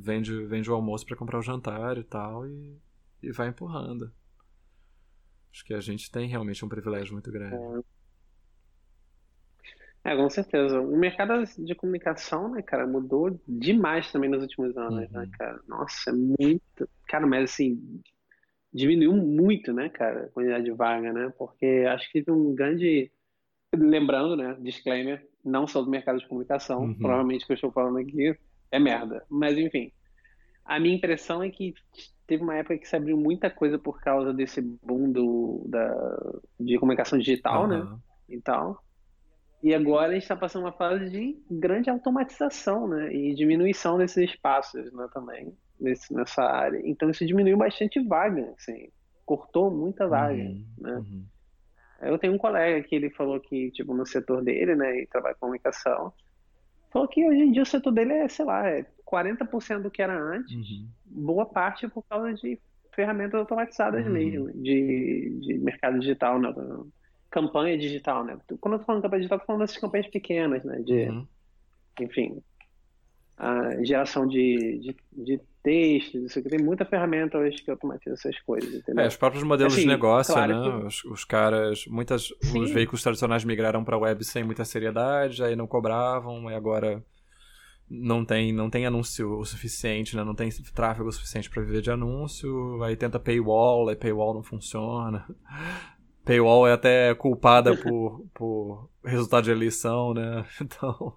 Vende o almoço para comprar o jantar e tal, e vai empurrando. Acho que a gente tem realmente um privilégio muito grande. Com certeza. O mercado de comunicação, né, cara, mudou demais também nos últimos anos, né, cara? Nossa, muito... Cara, mas assim, diminuiu muito, né, cara, a quantidade de vaga, né? Porque acho que teve um grande... Lembrando, né, disclaimer, não sou do mercado de comunicação, provavelmente o que eu estou falando aqui é merda. Mas, enfim, a minha impressão é que teve uma época que se abriu muita coisa por causa desse boom de comunicação digital, né, e tal... E agora a gente está passando uma fase de grande automatização, né? E diminuição desses espaços, né, também, nessa área. Então isso diminuiu bastante vaga, assim. Cortou muita vaga, né? Eu tenho um colega que ele falou que, tipo, no setor dele, né? Ele trabalha com comunicação. Falou que hoje em dia o setor dele é, sei lá, 40% do que era antes. Boa parte por causa de ferramentas automatizadas mesmo, de mercado digital, né? Campanha digital, né? Quando eu tô falando de campanha digital, eu tô falando dessas campanhas pequenas, né? De, enfim, a geração de textos, isso aqui. Tem muita ferramenta hoje que automatiza essas coisas, entendeu? Os próprios modelos de negócio, claro, né? Que... Os caras, os veículos tradicionais migraram pra web sem muita seriedade, aí não cobravam, e agora não tem anúncio o suficiente, né? Não tem tráfego o suficiente para viver de anúncio, aí tenta paywall, aí paywall não funciona. Paywall é até culpada por resultado de eleição, né? Então,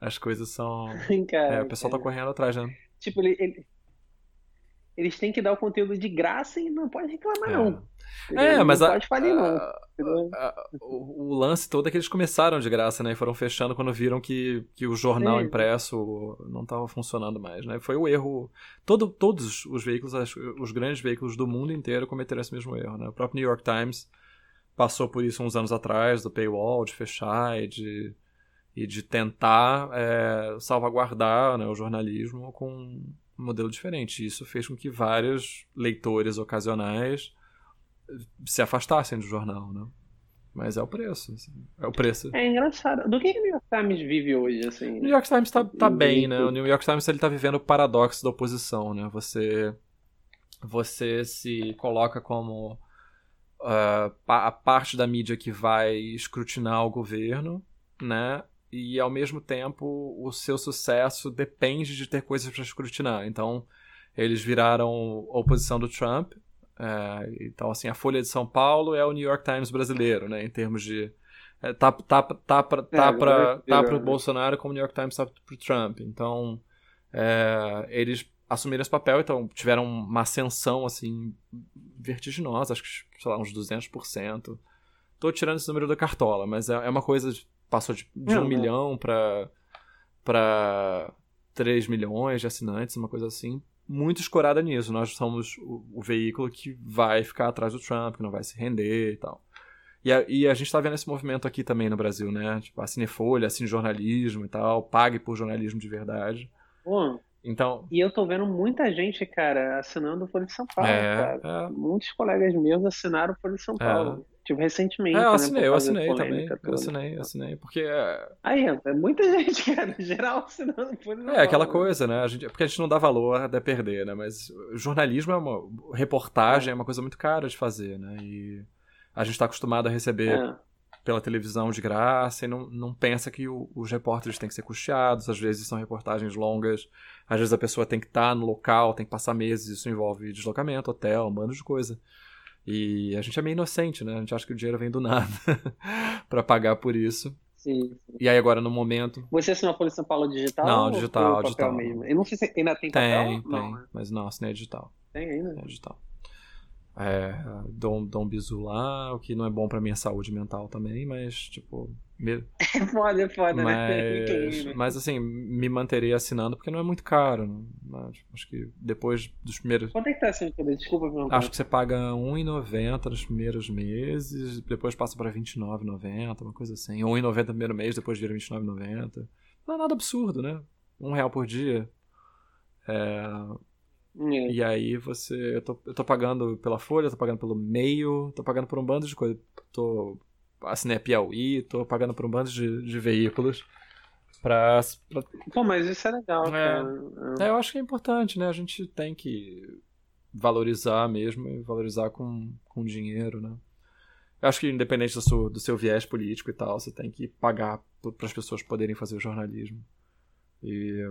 as coisas são... o pessoal tá correndo atrás, né? Tipo, eles têm que dar o conteúdo de graça e não pode reclamar, não. Mas não pode falir, não. O lance todo é que eles começaram de graça, né? E foram fechando quando viram que o jornal impresso não estava funcionando mais, né? Foi o erro... Todos os veículos, os grandes veículos do mundo inteiro cometeram esse mesmo erro, né? O próprio New York Times passou por isso uns anos atrás, do paywall, de fechar e de tentar salvaguardar, né, o jornalismo com um modelo diferente. Isso fez com que vários leitores ocasionais se afastassem do jornal, né? Mas é o preço. Assim. É o preço. É engraçado. Do que o New York Times vive hoje, assim? O New York Times tá bem, né? O New York Times ele tá vivendo o paradoxo da oposição, né? Você se coloca como a parte da mídia que vai escrutinar o governo, né? E ao mesmo tempo o seu sucesso depende de ter coisas para escrutinar. Então eles viraram a oposição do Trump. Então, assim, a Folha de São Paulo é o New York Times brasileiro, né? Em termos de... Tá para o Bolsonaro como o New York Times tá para o Trump. Então, eles assumiram esse papel, então tiveram uma ascensão, assim, vertiginosa, acho que, sei lá, uns 200%. Tô tirando esse número da cartola, mas é uma coisa... Passou de 1 milhão para 3 milhões de assinantes, uma coisa assim. Muito escorada nisso. Nós somos o veículo que vai ficar atrás do Trump, que não vai se render e tal. E a gente tá vendo esse movimento aqui também no Brasil, né? Tipo, assine Folha, assine jornalismo e tal, pague por jornalismo de verdade. Bom, então... E eu tô vendo muita gente, cara, assinando Folha de São Paulo, cara. Muitos colegas meus assinaram Folha de São Paulo. Tipo, recentemente. Eu assinei também. Porque... Aí, muita gente, cara, em geral, assinando. Aquela coisa, né? Porque a gente não dá valor até perder, né? Mas jornalismo é uma... Reportagem é uma coisa muito cara de fazer, né? E a gente tá acostumado a receber pela televisão de graça e não pensa que os repórteres têm que ser custeados. Às vezes são reportagens longas. Às vezes a pessoa tem que estar no local, tem que passar meses. Isso envolve deslocamento, hotel, um bando de coisa. E a gente é meio inocente, né? A gente acha que o dinheiro vem do nada pra pagar por isso. Sim. E aí agora, no momento... Você assinou a Folha de São Paulo digital? Não, digital, digital. Mesmo? Eu não sei se ainda tem papel. Tem, mas não, assinei digital. Tem ainda? É digital. Dou um bizu lá, o que não é bom pra minha saúde mental também, mas, tipo... Foda, mas, né? Mas, assim, me manterei assinando porque não é muito caro, né? Acho que depois dos primeiros... Quanto é que tá assinando? Desculpa. Acho que você paga R$1,90 nos primeiros meses, depois passa para R$29,90, uma coisa assim. R$1,90 no primeiro mês, depois vira R$29,90. Não é nada absurdo, né? R$1 por dia. E aí você... Eu tô pagando pela Folha, tô pagando pelo Meio, tô pagando por um bando de coisa. Tô... Assinei a Piauí, tô pagando por um bando de veículos pra... Pô, mas isso é legal, cara. Eu acho que é importante, né? A gente tem que valorizar mesmo e valorizar com dinheiro, né? Eu acho que independente do seu viés político e tal, você tem que pagar para as pessoas poderem fazer o jornalismo. E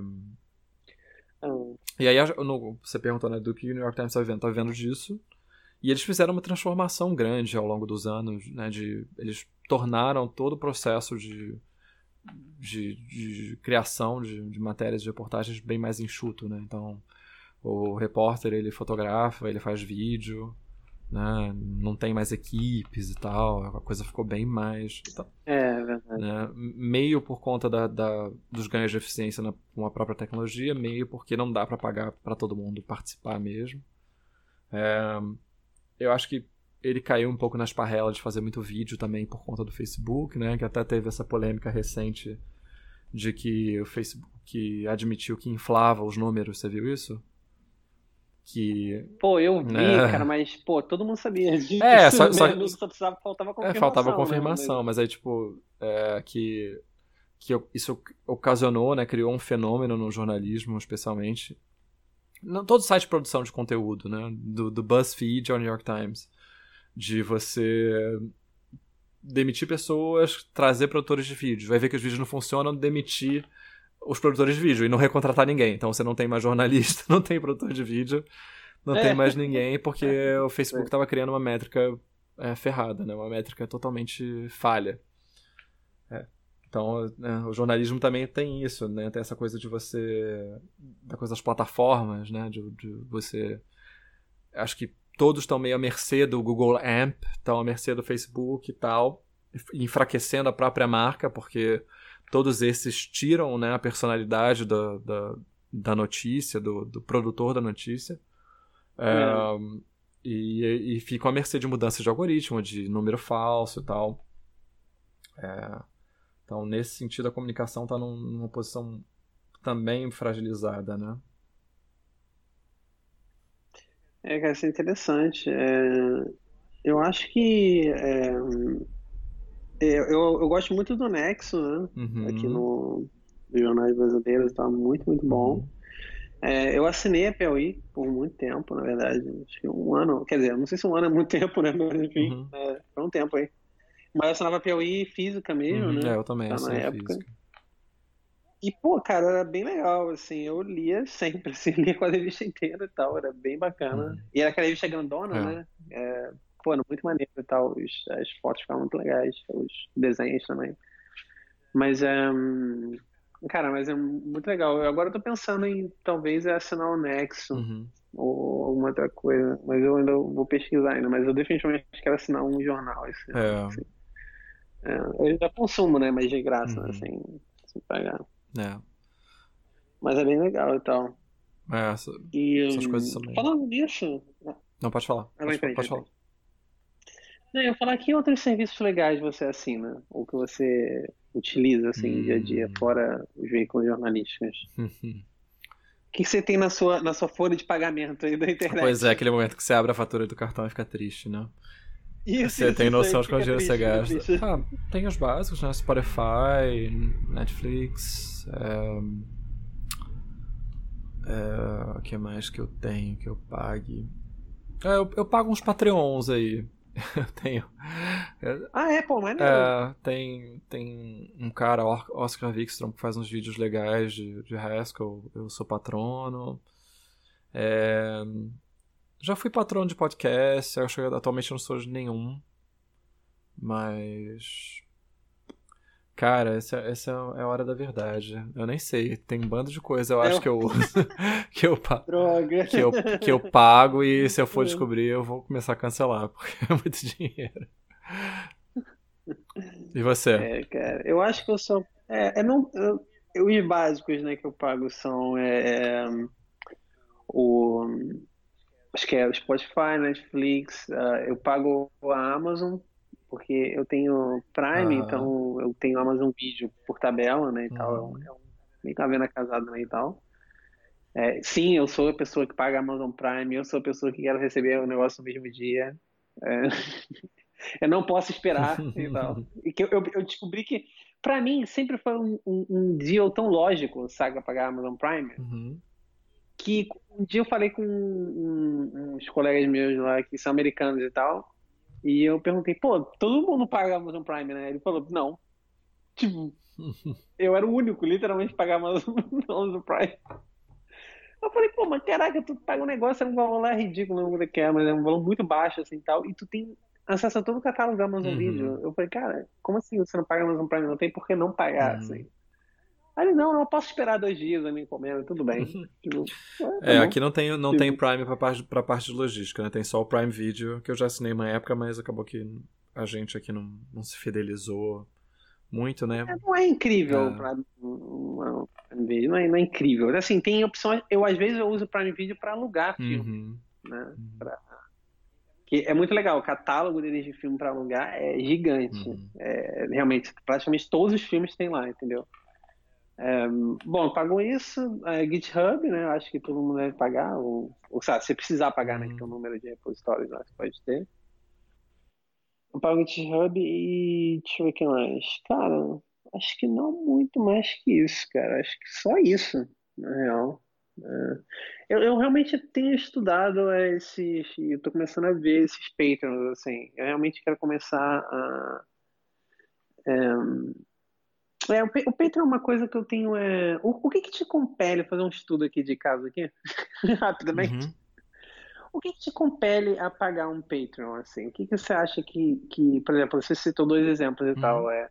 aí você perguntou, né, do que o New York Times tá vivendo disso. E eles fizeram uma transformação grande ao longo dos anos, né? Eles tornaram todo o processo de criação de matérias, de reportagens bem mais enxuto, né? Então, o repórter, ele fotografa, ele faz vídeo, né? Não tem mais equipes e tal, a coisa ficou bem mais... É verdade. Né? Meio por conta dos ganhos de eficiência com a própria tecnologia, meio porque não dá para pagar para todo mundo participar mesmo. Eu acho que ele caiu um pouco nas parrelas de fazer muito vídeo também por conta do Facebook, né? Que até teve essa polêmica recente de que o Facebook admitiu que inflava os números, você viu isso? Que... Pô, eu vi, cara, mas, pô, todo mundo sabia disso. Só faltava confirmação. Faltava confirmação, né? Mas aí, tipo, que isso ocasionou, né? Criou um fenômeno no jornalismo, especialmente... Todo site de produção de conteúdo, né? Do BuzzFeed ao New York Times. De você demitir pessoas, trazer produtores de vídeo. Vai ver que os vídeos não funcionam, demitir os produtores de vídeo e não recontratar ninguém. Então você não tem mais jornalista, não tem produtor de vídeo, não tem mais ninguém, porque o Facebook estava criando uma métrica ferrada, né? Uma métrica totalmente falha. Então, o jornalismo também tem isso, né? Tem essa coisa de você... da coisa das plataformas, né? De você... Acho que todos estão meio à mercê do Google AMP, estão à mercê do Facebook e tal, enfraquecendo a própria marca, porque todos esses tiram, né, a personalidade da notícia, do produtor da notícia. E ficam à mercê de mudanças de algoritmo, de número falso e tal. Então, nesse sentido, a comunicação está numa posição também fragilizada, né? Cara, isso é interessante. Eu acho que... Eu gosto muito do Nexo, né? Uhum. Aqui nos jornais brasileiros, está muito, muito bom. Eu assinei a Piauí por muito tempo, na verdade. Acho que um ano, quer dizer, não sei se um ano é muito tempo, né? Mas, enfim, uhum. Foi um tempo aí. Mas eu assinava Piauí física mesmo, uhum, né? Eu também assinei época. Física. E, pô, cara, era bem legal, assim, eu lia sempre, assim, lia quase a revista inteira e tal, era bem bacana. Uhum. E era aquela revista grandona, né? Pô, era muito maneiro e tal, as fotos ficavam muito legais, os desenhos também. Mas, cara, mas é muito legal. Agora eu tô pensando em, talvez, assinar o Nexo, uhum, ou alguma outra coisa, mas eu ainda vou pesquisar ainda, mas eu definitivamente quero assinar um jornal, assim. Assim. Eu já consumo, né, mas de graça, uhum, assim, sem pagar. Mas é bem legal e tal. Essas coisas também. Falando disso... Não, pode falar. Pode falar. Não, eu ia falar que outros serviços legais você assina, ou que você utiliza, assim, dia a dia, fora os veículos jornalísticos. O que você tem na sua folha de pagamento aí da internet? Pois é, aquele momento que você abre a fatura do cartão e fica triste, né? Isso, você tem noção de quanto dinheiro você gasta. Tem os básicos, né? Spotify, Netflix. O que mais que eu tenho que eu pague? Eu pago uns Patreons aí. Eu tenho. Pô, mas não. Tem um cara, Oscar Wikström, que faz uns vídeos legais de Haskell. Eu sou patrono. Já fui patrono de podcast, acho que atualmente eu não sou de nenhum. Mas... Cara, essa é a hora da verdade. Eu nem sei, tem um bando de coisa, eu acho que eu uso. Droga. Que eu pago e se eu for descobrir, eu vou começar a cancelar, porque é muito dinheiro. E você? Cara, eu acho que eu sou... os básicos, né, que eu pago são... Acho que é o Spotify, Netflix, eu pago a Amazon, porque eu tenho Prime, então eu tenho Amazon Video por tabela, né, e tal, eu nem tava vendo a casada, né, e tal. Sim, eu sou a pessoa que paga Amazon Prime, eu sou a pessoa que quero receber o negócio no mesmo dia. Eu não posso esperar e tal. E que eu descobri que, pra mim, sempre foi um deal tão lógico, sabe, pagar Amazon Prime, que um dia eu falei com uns colegas meus lá, que são americanos e tal, e eu perguntei, pô, todo mundo paga Amazon Prime, né? Ele falou, não. Tipo, eu era o único, literalmente, que pagava Amazon Prime. Eu falei, pô, mas caraca, tu paga um negócio, é um valor lá ridículo, não sei o que é, mas é um valor muito baixo, assim, tal, e tu tem acesso a todo o catálogo da Amazon Video. Eu falei, cara, como assim você não paga Amazon Prime? Não tem por que não pagar, assim. Aí ele, não, eu posso esperar 2 dias a minha encomenda, tudo bem. Tipo, tá aqui não tem Prime pra parte de logística, né? Tem só o Prime Video, que eu já assinei uma época, mas acabou que a gente aqui não se fidelizou muito, né? Não é incrível o Prime Video, não é incrível. Assim, tem opções, às vezes eu uso o Prime Video pra alugar filme, né? Que é muito legal, o catálogo deles de filme pra alugar é gigante. Realmente, praticamente todos os filmes tem lá, entendeu? Bom, pagou isso, GitHub, né? Acho que todo mundo deve pagar, ou sabe, se precisar pagar, né? Que tem um número de repositórios lá que pode ter. Eu pago GitHub e deixa eu ver o que mais. Cara, acho que não muito mais que isso, cara. Acho que só isso, na real. Eu realmente tenho estudado esses. Eu tô começando a ver esses Patreons, assim. Eu realmente quero começar a. O Patreon é uma coisa que eu tenho... O que te compele... Vou fazer um estudo aqui de caso aqui, rapidamente. Uhum. O que te compele a pagar um Patreon, assim? O que você acha que... Por exemplo, você citou dois exemplos e tal. É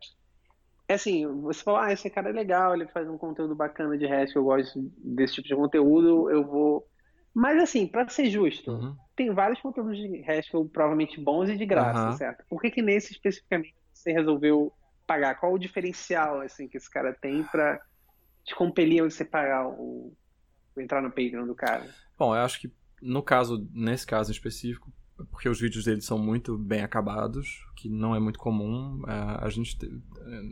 assim, você fala, esse cara é legal, ele faz um conteúdo bacana de Haskell, eu gosto desse tipo de conteúdo, eu vou... Mas assim, pra ser justo, tem vários conteúdos de Haskell provavelmente bons e de graça, certo? Por que nesse especificamente você resolveu pagar? Qual o diferencial, assim, que esse cara tem pra te compelir a você pagar o entrar no Patreon do cara? Bom, eu acho que nesse caso em específico, porque os vídeos dele são muito bem acabados, que não é muito comum. A gente,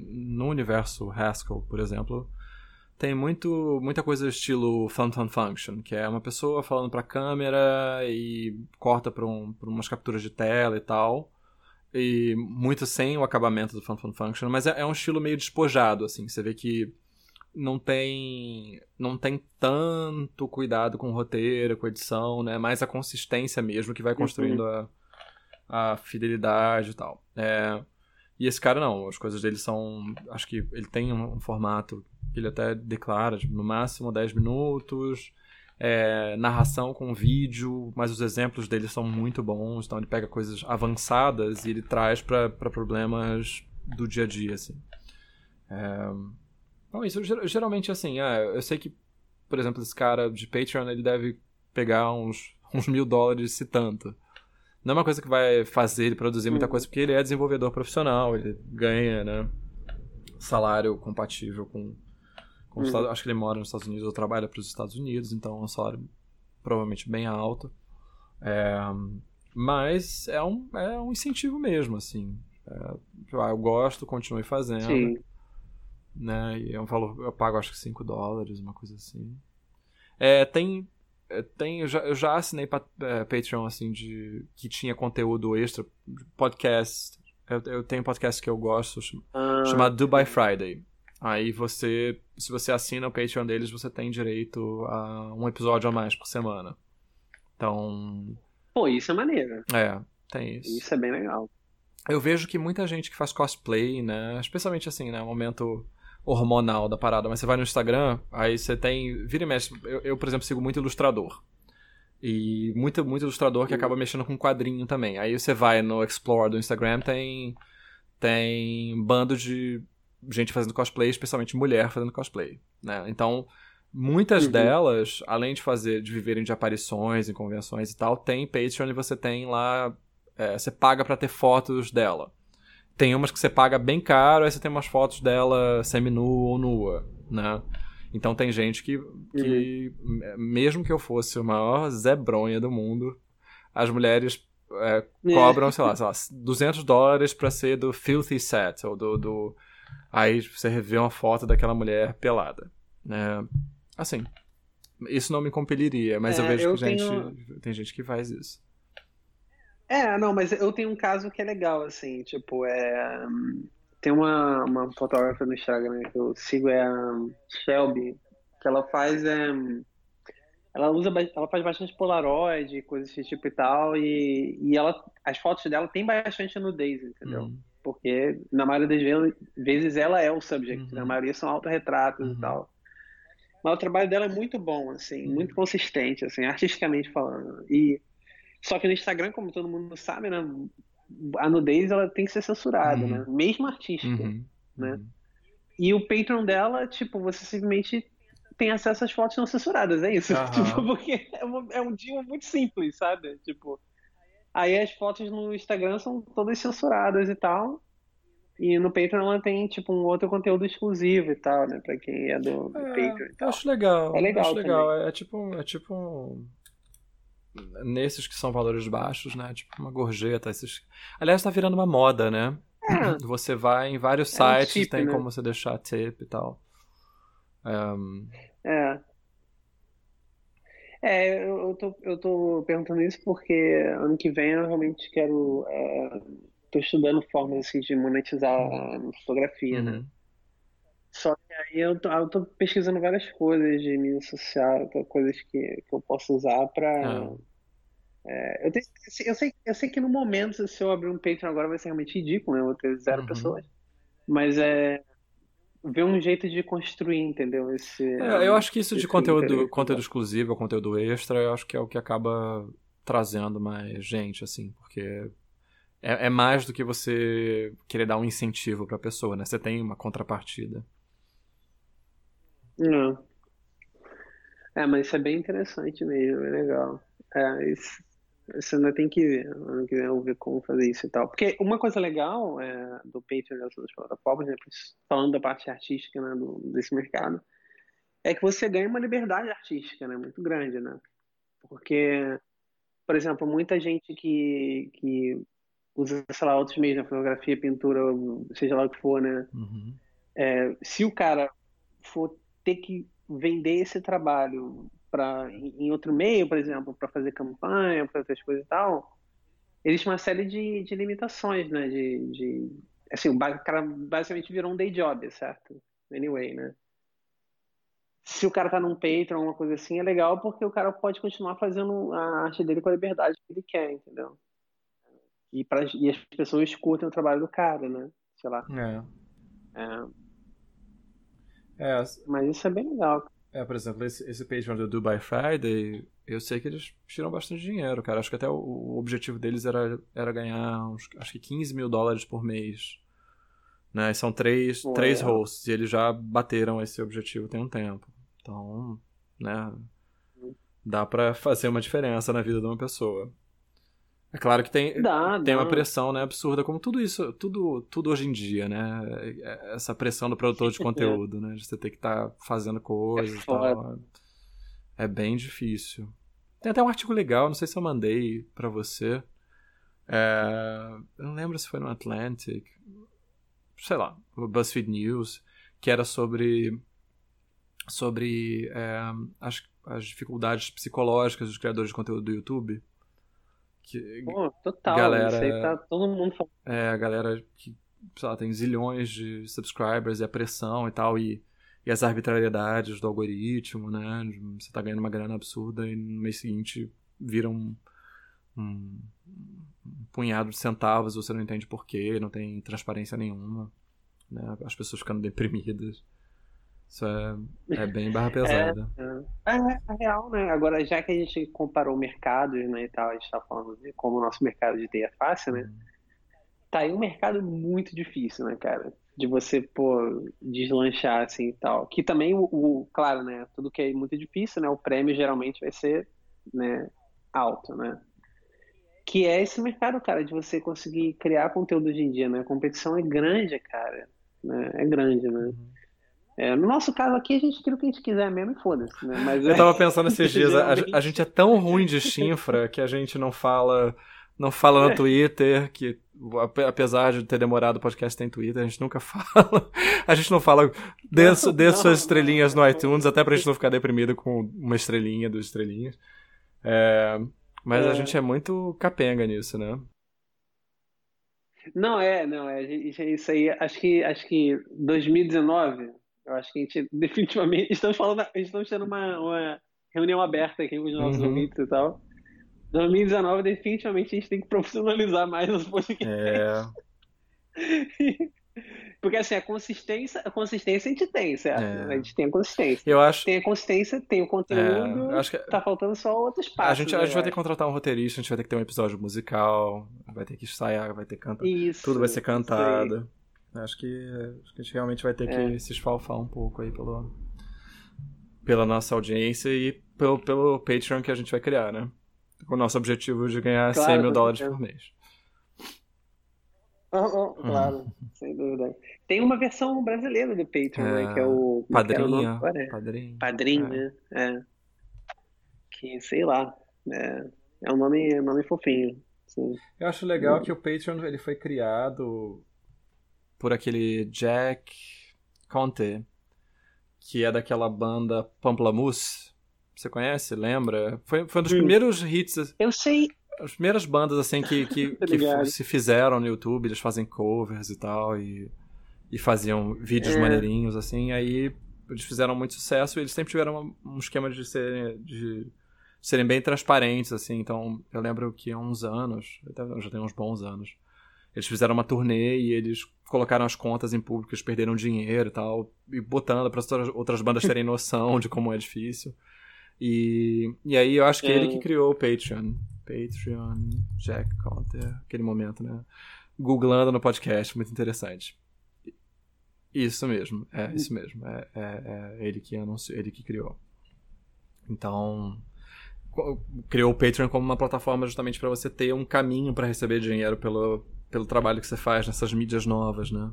no universo Haskell, por exemplo, tem muita coisa estilo function, que é uma pessoa falando pra câmera e corta pra umas capturas de tela e tal, e muito sem o acabamento do function, mas é um estilo meio despojado, assim, você vê que não tem tanto cuidado com o roteiro, com a edição, né? Mais a consistência mesmo que vai construindo a fidelidade e tal. E esse cara não, as coisas dele são... Acho que ele tem um formato que ele até declara, tipo, no máximo 10 minutos, narração com vídeo, mas os exemplos dele são muito bons, então ele pega coisas avançadas e ele traz para problemas do dia a dia, assim. Bom, isso geralmente assim, eu sei que, por exemplo, esse cara de Patreon, ele deve pegar uns $1.000 se tanto. Não é uma coisa que vai fazer ele produzir muita coisa, porque ele é desenvolvedor profissional, ele ganha, né, salário compatível com os Estados, acho que ele mora nos Estados Unidos ou trabalha para os Estados Unidos, então é um salário provavelmente bem alto. Mas é um incentivo mesmo, assim. Eu gosto, continue fazendo. Sim. Né, e é um valor, eu pago acho que $5, uma coisa assim. Eu já assinei Patreon, assim, que tinha conteúdo extra, podcast. Eu tenho um podcast que eu gosto, chamado Dubai Friday. Aí se você assina o Patreon deles, você tem direito a um episódio a mais por semana. Então... Pô, isso é maneiro. Tem isso. Isso é bem legal. Eu vejo que muita gente que faz cosplay, né, especialmente assim, né, momento hormonal da parada, mas você vai no Instagram, aí você tem, vira e mexe, eu por exemplo sigo muito ilustrador, e muito ilustrador que acaba mexendo com quadrinho também, aí você vai no Explore do Instagram, tem um bando de gente fazendo cosplay, especialmente mulher fazendo cosplay, né, então muitas delas, além de viverem de aparições em convenções e tal, tem Patreon e você tem lá, você paga pra ter fotos dela. Tem umas que você paga bem caro, aí você tem umas fotos dela semi-nua ou nua, né? Então tem gente que mesmo que eu fosse o maior zebronha do mundo, as mulheres cobram, sei lá, $200 pra ser do filthy set, ou do... Aí você revê uma foto daquela mulher pelada, né? Assim, isso não me compeliria, mas eu vejo que tem gente que faz isso. Não, mas eu tenho um caso que é legal, assim, tipo, tem uma fotógrafa no Instagram que eu sigo, é a Shelby, que ela faz, ela faz bastante Polaroid, coisas desse tipo e tal, e ela, as fotos dela tem bastante nudez, entendeu? Porque na maioria das vezes ela é o subject, na maioria são autorretratos e tal. Mas o trabalho dela é muito bom, assim, muito consistente, assim, artisticamente falando, e... Só que no Instagram, como todo mundo sabe, né, a nudez ela tem que ser censurada, né? Mesmo artística, né? E o Patreon dela, tipo, você simplesmente tem acesso às fotos não censuradas, é isso. Tipo, porque é um dia muito simples, sabe? Tipo, aí as fotos no Instagram são todas censuradas e tal. E no Patreon ela tem, tipo, um outro conteúdo exclusivo e tal, né? Pra quem é do Patreon e tal. Acho legal. É legal. Acho legal. É tipo... Nesses que são valores baixos, né? Tipo uma gorjeta. Aliás, tá virando uma moda, né? Você vai em vários sites, um tip, tem, né, como você deixar tip e tal. Eu tô perguntando isso porque ano que vem eu realmente quero... tô estudando formas assim, de monetizar a fotografia, né? Só que aí eu tô pesquisando várias coisas de mídia social, coisas que eu posso usar pra... Eu sei que no momento, se eu abrir um Patreon agora, vai ser realmente ridículo, né? Eu vou ter 0 pessoas. Mas ver um jeito de construir, entendeu? Eu acho que isso de conteúdo exclusivo, conteúdo extra, eu acho que é o que acaba trazendo mais gente, assim, porque é mais do que você querer dar um incentivo pra pessoa, né? Você tem uma contrapartida. Não. Mas isso é bem interessante mesmo, é legal. Você ainda tem que ver, não quiser ouvir como fazer isso e tal. Porque uma coisa legal do Patreon das plataformas, né, falando da parte artística, né, desse mercado, é que você ganha uma liberdade artística, né, muito grande, né? Porque, por exemplo, muita gente que usa, sei lá, outros meios, né, fotografia, pintura, seja lá o que for, né? Uhum. Se o cara for ter que vender esse trabalho em outro meio, por exemplo, para fazer campanha, para outras coisas e tal, existe uma série de limitações, né? Assim, o cara basicamente virou um day job, certo? Anyway, né? Se o cara tá num Patreon, uma coisa assim, é legal porque o cara pode continuar fazendo a arte dele com a liberdade que ele quer, entendeu? E as pessoas curtem o trabalho do cara, né? Sei lá. Mas isso é bem legal, cara. Por exemplo, esse Patreon do Dubai Friday, eu sei que eles tiram bastante dinheiro, cara. Acho que até o objetivo deles era ganhar acho que $15 mil por mês. Né? E são três hosts, e eles já bateram esse objetivo tem um tempo. Então, né, dá pra fazer uma diferença na vida de uma pessoa. É claro que tem uma pressão, né, absurda, como tudo isso, tudo hoje em dia, né? Essa pressão do produtor de conteúdo, né? De você ter que estar fazendo coisas e tal. É bem difícil. Tem até um artigo legal, não sei se eu mandei pra você. Eu não lembro se foi no Atlantic, sei lá, o BuzzFeed News, que era sobre as dificuldades psicológicas dos criadores de conteúdo do YouTube. Pô, total, galera, isso aí tá todo mundo falando. A galera que, sei lá, tem zilhões de subscribers e a pressão e tal, e as arbitrariedades do algoritmo, né? Você tá ganhando uma grana absurda e no mês seguinte vira um punhado de centavos, você não entende porquê, não tem transparência nenhuma, né? As pessoas ficando deprimidas. Isso é bem barra pesada. É real, né? Agora, já que a gente comparou mercados, né, e tal, a gente tá falando de como o nosso mercado de TI é fácil, né? Tá aí um mercado muito difícil, né, cara? De você, deslanchar, assim, e tal. Que também, claro, né, tudo que é muito difícil, né, o prêmio geralmente vai ser, né, alto, né? Que é esse mercado, cara, de você conseguir criar conteúdo hoje em dia, né? A competição é grande, cara. Né? É grande, né? No nosso caso aqui, a gente cria o que a gente quiser mesmo e foda-se, né? Mas eu tava pensando esses dias, a gente é tão ruim de chinfra que a gente não fala no Twitter, que apesar de ter demorado o podcast tem Twitter, a gente nunca fala. A gente não fala, dê suas estrelinhas no iTunes, até pra gente não ficar deprimido com uma estrelinha, duas estrelinhas. Mas a gente é muito capenga nisso, né? Não, isso aí, acho que 2019... Eu acho que a gente definitivamente... Estamos tendo uma reunião aberta aqui com os nossos ouvintes e tal. 2019, definitivamente, a gente tem que profissionalizar mais os podcasts. Porque, assim, a consistência a gente tem, certo? A gente tem a consistência. Tem a consistência, tem o conteúdo, acho que... tá faltando só outros passos. A gente vai ter que contratar um roteirista, a gente vai ter que ter um episódio musical, vai ter que ensaiar, vai ter que cantar. Isso, tudo vai ser cantado. Sei. Acho que a gente realmente vai ter que se esfalfar um pouco aí pela nossa audiência e pelo Patreon que a gente vai criar, né? Com o nosso objetivo de ganhar $100 mil por mês. Claro, sem dúvida. Tem uma versão brasileira do Patreon, né? Que é o... Padrinho, né? Que, sei lá, é um nome fofinho. Sim. Eu acho legal que o Patreon ele foi criado... por aquele Jack Conte, que é daquela banda Pamplemousse. Você conhece? Lembra? Foi um dos primeiros hits. Eu sei. As primeiras bandas assim que se fizeram no YouTube, eles fazem covers e tal, e faziam vídeos maneirinhos, assim. Aí eles fizeram muito sucesso e eles sempre tiveram um esquema de serem bem transparentes, assim. Então, eu lembro que há uns anos, já tem uns bons anos, Eles fizeram uma turnê e eles colocaram as contas em público, eles perderam dinheiro e tal, e botando para outras bandas terem noção de como é difícil. E aí eu acho que ele que criou o Patreon. Patreon, Jack Conte, aquele momento, né? Googlando no podcast, muito interessante. Isso mesmo, é isso mesmo. É ele que anunciou, ele que criou. Então, criou o Patreon como uma plataforma justamente para você ter um caminho para receber dinheiro pelo trabalho que você faz nessas mídias novas, né?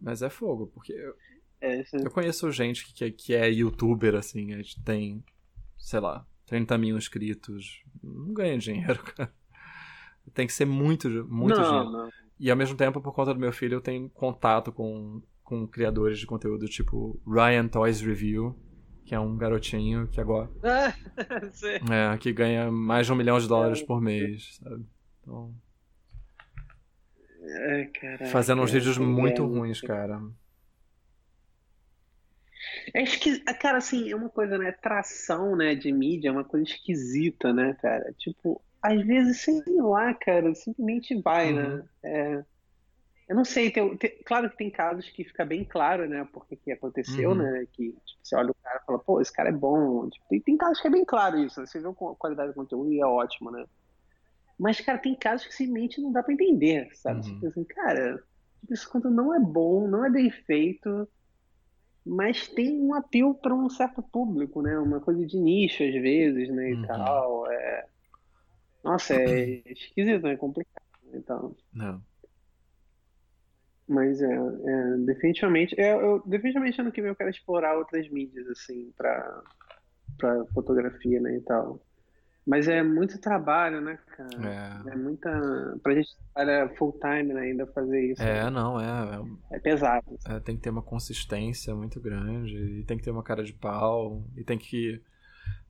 Mas é fogo, porque eu conheço gente que é youtuber, assim, a gente tem, sei lá, 30 mil inscritos, não ganha dinheiro, cara. Tem que ser muito dinheiro. Não. E ao mesmo tempo, por conta do meu filho, eu tenho contato com criadores de conteúdo tipo Ryan Toys Review, que é um garotinho que agora que ganha mais de $1 milhão por mês, sabe? Então, caraca, fazendo uns vídeos muito ruins, cara. É esquisito, cara, assim, é uma coisa, né, tração, né, de mídia, é uma coisa esquisita, né, cara, tipo, às vezes, sei lá, cara, simplesmente vai, né, eu não sei, claro que tem casos que fica bem claro, né, porque que aconteceu, né, que, tipo, você olha o cara e fala, pô, esse cara é bom, tipo, tem casos que é bem claro isso, né? Você vê a qualidade do conteúdo e é ótimo, né, mas, cara, tem casos que simplesmente não dá pra entender, sabe, tipo assim, cara, tipo, esse conteúdo não é bom, não é bem feito, mas tem um apelo para um certo público, né? Uma coisa de nicho, às vezes, né? E tal. Nossa, é esquisito, é complicado. Então. Não. Mas definitivamente. Definitivamente ano que vem eu quero explorar outras mídias, assim, pra fotografia, né? E tal. Mas é muito trabalho, né, cara? É muita. Pra gente trabalhar full time, né, ainda fazer isso. É pesado. Assim. Tem que ter uma consistência muito grande, e tem que ter uma cara de pau, e tem que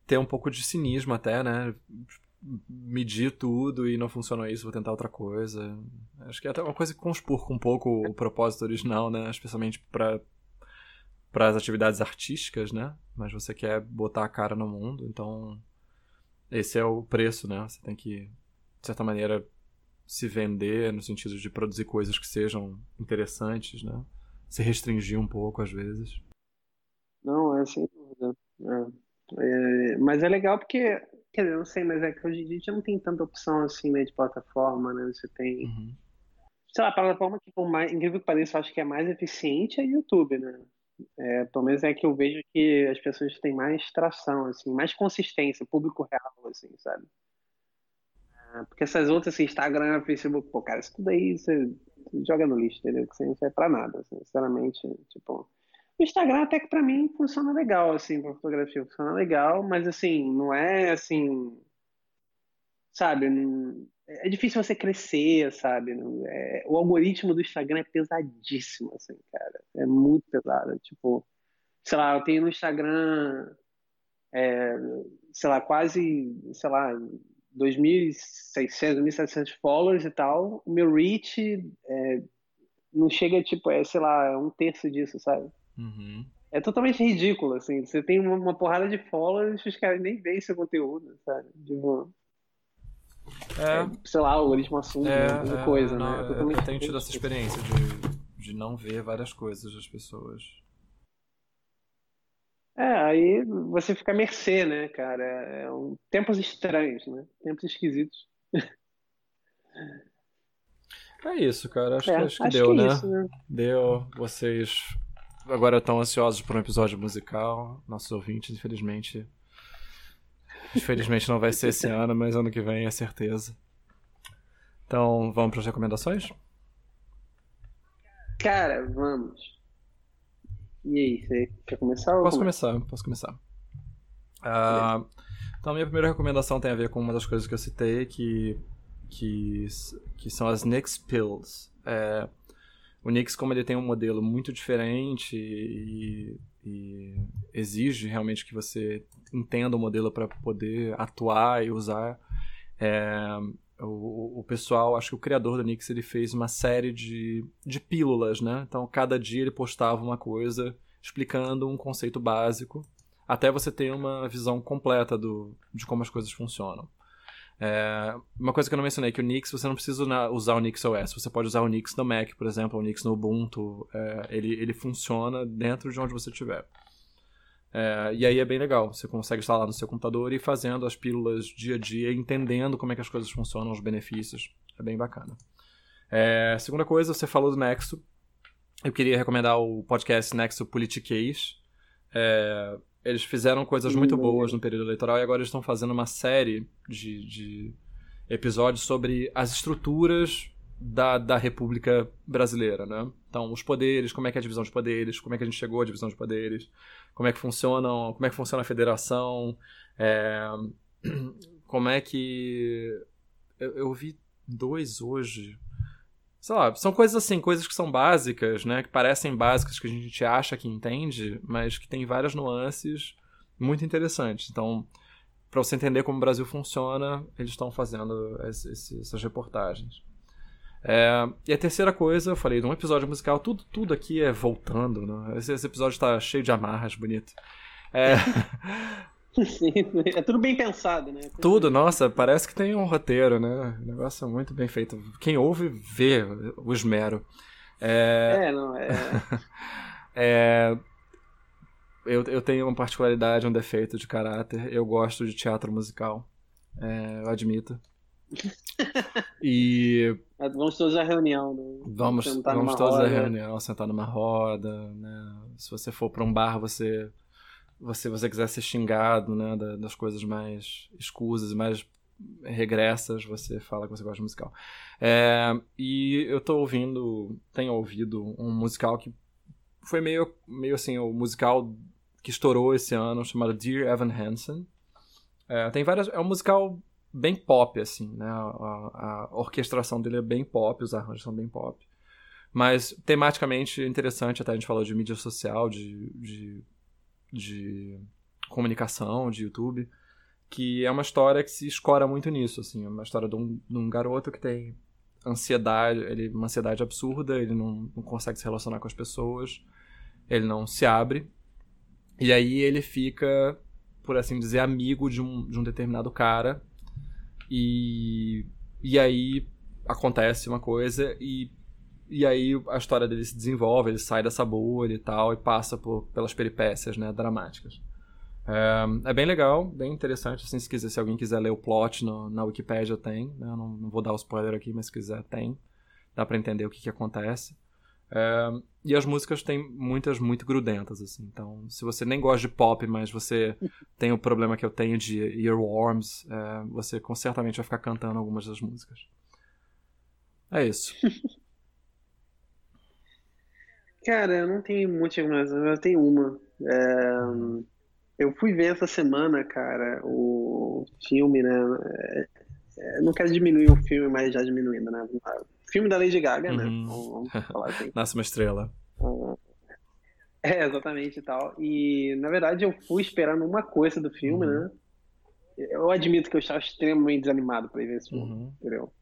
ter um pouco de cinismo até, né? Medir tudo e não funcionou isso, vou tentar outra coisa. Acho que é até uma coisa que conspurca um pouco o propósito original, né? Especialmente para as atividades artísticas, né? Mas você quer botar a cara no mundo, então. Esse é o preço, né? Você tem que, de certa maneira, se vender no sentido de produzir coisas que sejam interessantes, né? Se restringir um pouco, às vezes. Não, é sem dúvida. Mas é legal porque, quer dizer, não sei, mas é que hoje em dia já não tem tanta opção, assim, né, de plataforma, né? Você tem... Sei lá, a plataforma que, por mais incrível que pareça, eu acho que é mais eficiente é YouTube, né? Pelo menos é que eu vejo que as pessoas têm mais tração, assim, mais consistência, público real, assim, sabe? Porque essas outras, assim, Instagram, Facebook, pô, cara, isso tudo aí você joga no lixo, entendeu? Que você não serve pra nada, assim, sinceramente, tipo... O Instagram até que pra mim funciona legal, assim, pra fotografia funciona legal, mas, assim, não é, assim... Sabe, é difícil você crescer, sabe? O algoritmo do Instagram é pesadíssimo, assim, cara. É muito pesado. Tipo, sei lá, eu tenho no Instagram, sei lá, quase, sei lá, 2.600, 2.700 followers e tal. O meu reach não chega, tipo, sei lá, 1/3 disso, sabe? É totalmente ridículo, assim. Você tem uma porrada de followers e os caras nem veem seu conteúdo, sabe? Tipo... sei lá, o algoritmo assunto, alguma coisa, não, né? Eu tenho tido essa experiência de não ver várias coisas das pessoas. Aí você fica à mercê, né, cara? Tempos estranhos, né? Tempos esquisitos. É isso, cara. Acho que deu, que é, né? Isso, né? Deu. Vocês agora estão ansiosos por um episódio musical. Nossos ouvintes, infelizmente... Infelizmente não vai ser esse ano, mas ano que vem é certeza. Então, vamos para as recomendações? Cara, vamos. E aí, você quer começar? Posso começar. Então, a minha primeira recomendação tem a ver com uma das coisas que eu citei, que são as Nix Pills. O Nix, como ele tem um modelo muito diferente e exige realmente que você entenda o modelo para poder atuar e usar. O pessoal, acho que o criador do Nix, ele fez uma série de pílulas, né? Então, cada dia ele postava uma coisa explicando um conceito básico, até você ter uma visão completa de como as coisas funcionam. Uma coisa que eu não mencionei, que o Nix, você não precisa usar o NixOS, você pode usar o Nix no Mac, por exemplo, o Nix no Ubuntu, ele funciona dentro de onde você estiver. E aí é bem legal, você consegue instalar no seu computador e ir fazendo as pílulas dia a dia, entendendo como é que as coisas funcionam, os benefícios, é bem bacana. Segunda coisa, você falou do Nexo, eu queria recomendar o podcast Nexo Politiquês. Eles fizeram coisas muito boas no período eleitoral e agora eles estão fazendo uma série de episódios sobre as estruturas da República Brasileira, né? Então, os poderes, como é que é a divisão de poderes, como é que a gente chegou à divisão de poderes, como é que funciona a federação, como é que... Eu vi 2 hoje... Sei lá, são coisas assim, coisas que são básicas, né? Que parecem básicas, que a gente acha que entende, mas que tem várias nuances muito interessantes. Então, para você entender como o Brasil funciona, eles estão fazendo essas reportagens. E a terceira coisa, eu falei de um episódio musical, tudo aqui é voltando, né? Esse episódio está cheio de amarras, bonito. Sim, é tudo bem pensado, né? Tudo, nossa, parece que tem um roteiro, né? O negócio é muito bem feito. Quem ouve, vê o esmero. Eu tenho uma particularidade, um defeito de caráter. Eu gosto de teatro musical. Eu admito. E... Vamos todos à reunião, né? Vamos todos à reunião, sentar numa roda, né? Se você for para um bar, você quiser ser xingado, né, das coisas mais escusas e mais regressas, você fala que você gosta de musical. E eu tenho ouvido um musical que foi meio assim, o musical que estourou esse ano, chamado Dear Evan Hansen. É um musical bem pop, assim, né, a orquestração dele é bem pop, os arranjos são bem pop. Mas tematicamente é interessante, até a gente falou de mídia social, de comunicação, de YouTube, que é uma história que se escora muito nisso, assim, é uma história de um garoto que tem ansiedade, uma ansiedade absurda, ele não consegue se relacionar com as pessoas, ele não se abre, e aí ele fica, por assim dizer, amigo de um determinado cara, e aí acontece uma coisa, e aí a história dele se desenvolve, ele sai dessa bolha e tal, e passa pelas peripécias, né, dramáticas. É bem legal, bem interessante, assim, se alguém quiser ler o plot na Wikipédia tem, né, eu não vou dar o spoiler aqui, mas se quiser tem, dá pra entender o que acontece. E as músicas tem muitas muito grudentas, assim, então se você nem gosta de pop, mas você tem o problema que eu tenho de earworms, você certamente vai ficar cantando algumas das músicas. É isso. Cara, eu não tenho muita recomendação, eu tenho uma. Eu fui ver essa semana, cara, o filme, né? Não quero diminuir o filme, mas já diminuindo, né? O filme da Lady Gaga, né? Vamos falar assim. Nasce uma estrela. Exatamente e tal. E, na verdade, eu fui esperando uma coisa do filme, né? Eu admito que eu estava extremamente desanimado pra ir ver esse filme, entendeu?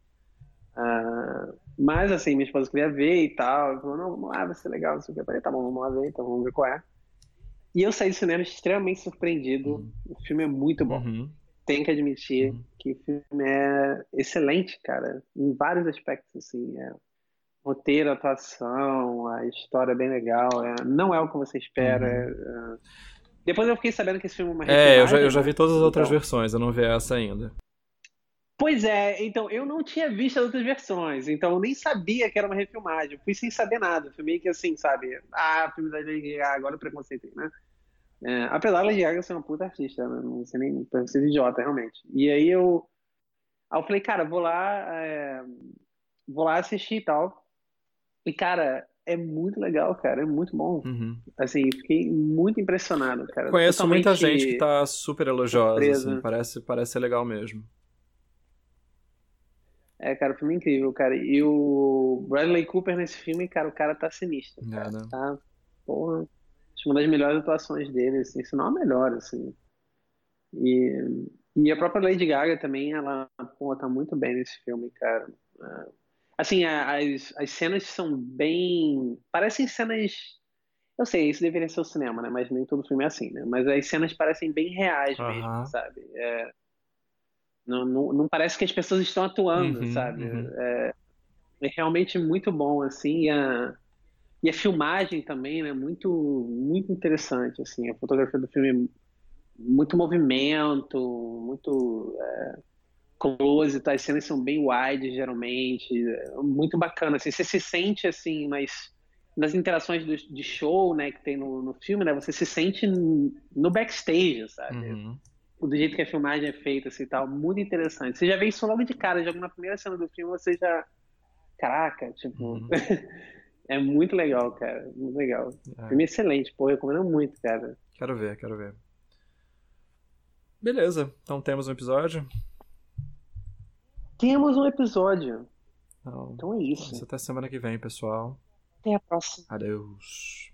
Mas assim, minha esposa queria ver e tal, falou, não, vamos lá, vai ser legal, não sei o que. Eu falei, tá bom, vamos lá ver, então vamos ver qual é. E eu saí do cinema extremamente surpreendido. O filme é muito bom, tenho que admitir que o filme é excelente, cara, em vários aspectos, assim, roteiro, atuação, a história é bem legal, não é o que você espera. Depois eu fiquei sabendo que esse filme é uma refilmagem, eu já vi todas as outras versões, eu não vi essa ainda. Pois é, então, eu não tinha visto as outras versões, então eu nem sabia que era uma refilmagem, eu fui sem saber nada, foi meio que assim, sabe, filme da Lady Gaga, agora o preconceito, né? Apesar da Lady Gaga ser uma puta artista, né? Não sei nem, pra ser idiota, realmente. E aí eu falei, cara, vou lá assistir e tal, e cara, é muito legal, cara, é muito bom. Assim, fiquei muito impressionado, cara. Conheço totalmente muita gente que tá super elogiosa, assim, parece ser legal mesmo. Cara, o filme é incrível, cara. E o Bradley Cooper nesse filme, cara, o cara tá sinistro. Cara. Tá, porra, acho uma das melhores atuações dele, assim, se não a melhor, assim. E a própria Lady Gaga também, ela, porra, tá muito bem nesse filme, cara. Assim, as cenas são bem... Parecem cenas... Eu sei, isso deveria ser o cinema, né? Mas nem todo filme é assim, né? Mas as cenas parecem bem reais mesmo, sabe? Não parece que as pessoas estão atuando, sabe? É realmente muito bom, assim, e a filmagem também, né? Muito interessante, assim, a fotografia do filme, muito movimento, muito close, tá? As cenas são bem wide, geralmente, muito bacana, assim, você se sente, assim, nas interações de show, né, que tem no filme, né, você se sente no backstage, sabe? Do jeito que a filmagem é feita, assim, tal, muito interessante. Você já vê isso logo de cara, já na primeira cena do filme, você já... Caraca, tipo... É muito legal, cara, muito legal. É. Filme excelente, pô, recomendo muito, cara. Quero ver. Beleza, então temos um episódio? Temos um episódio. Então é isso. Até semana que vem, pessoal. Até a próxima. Adeus.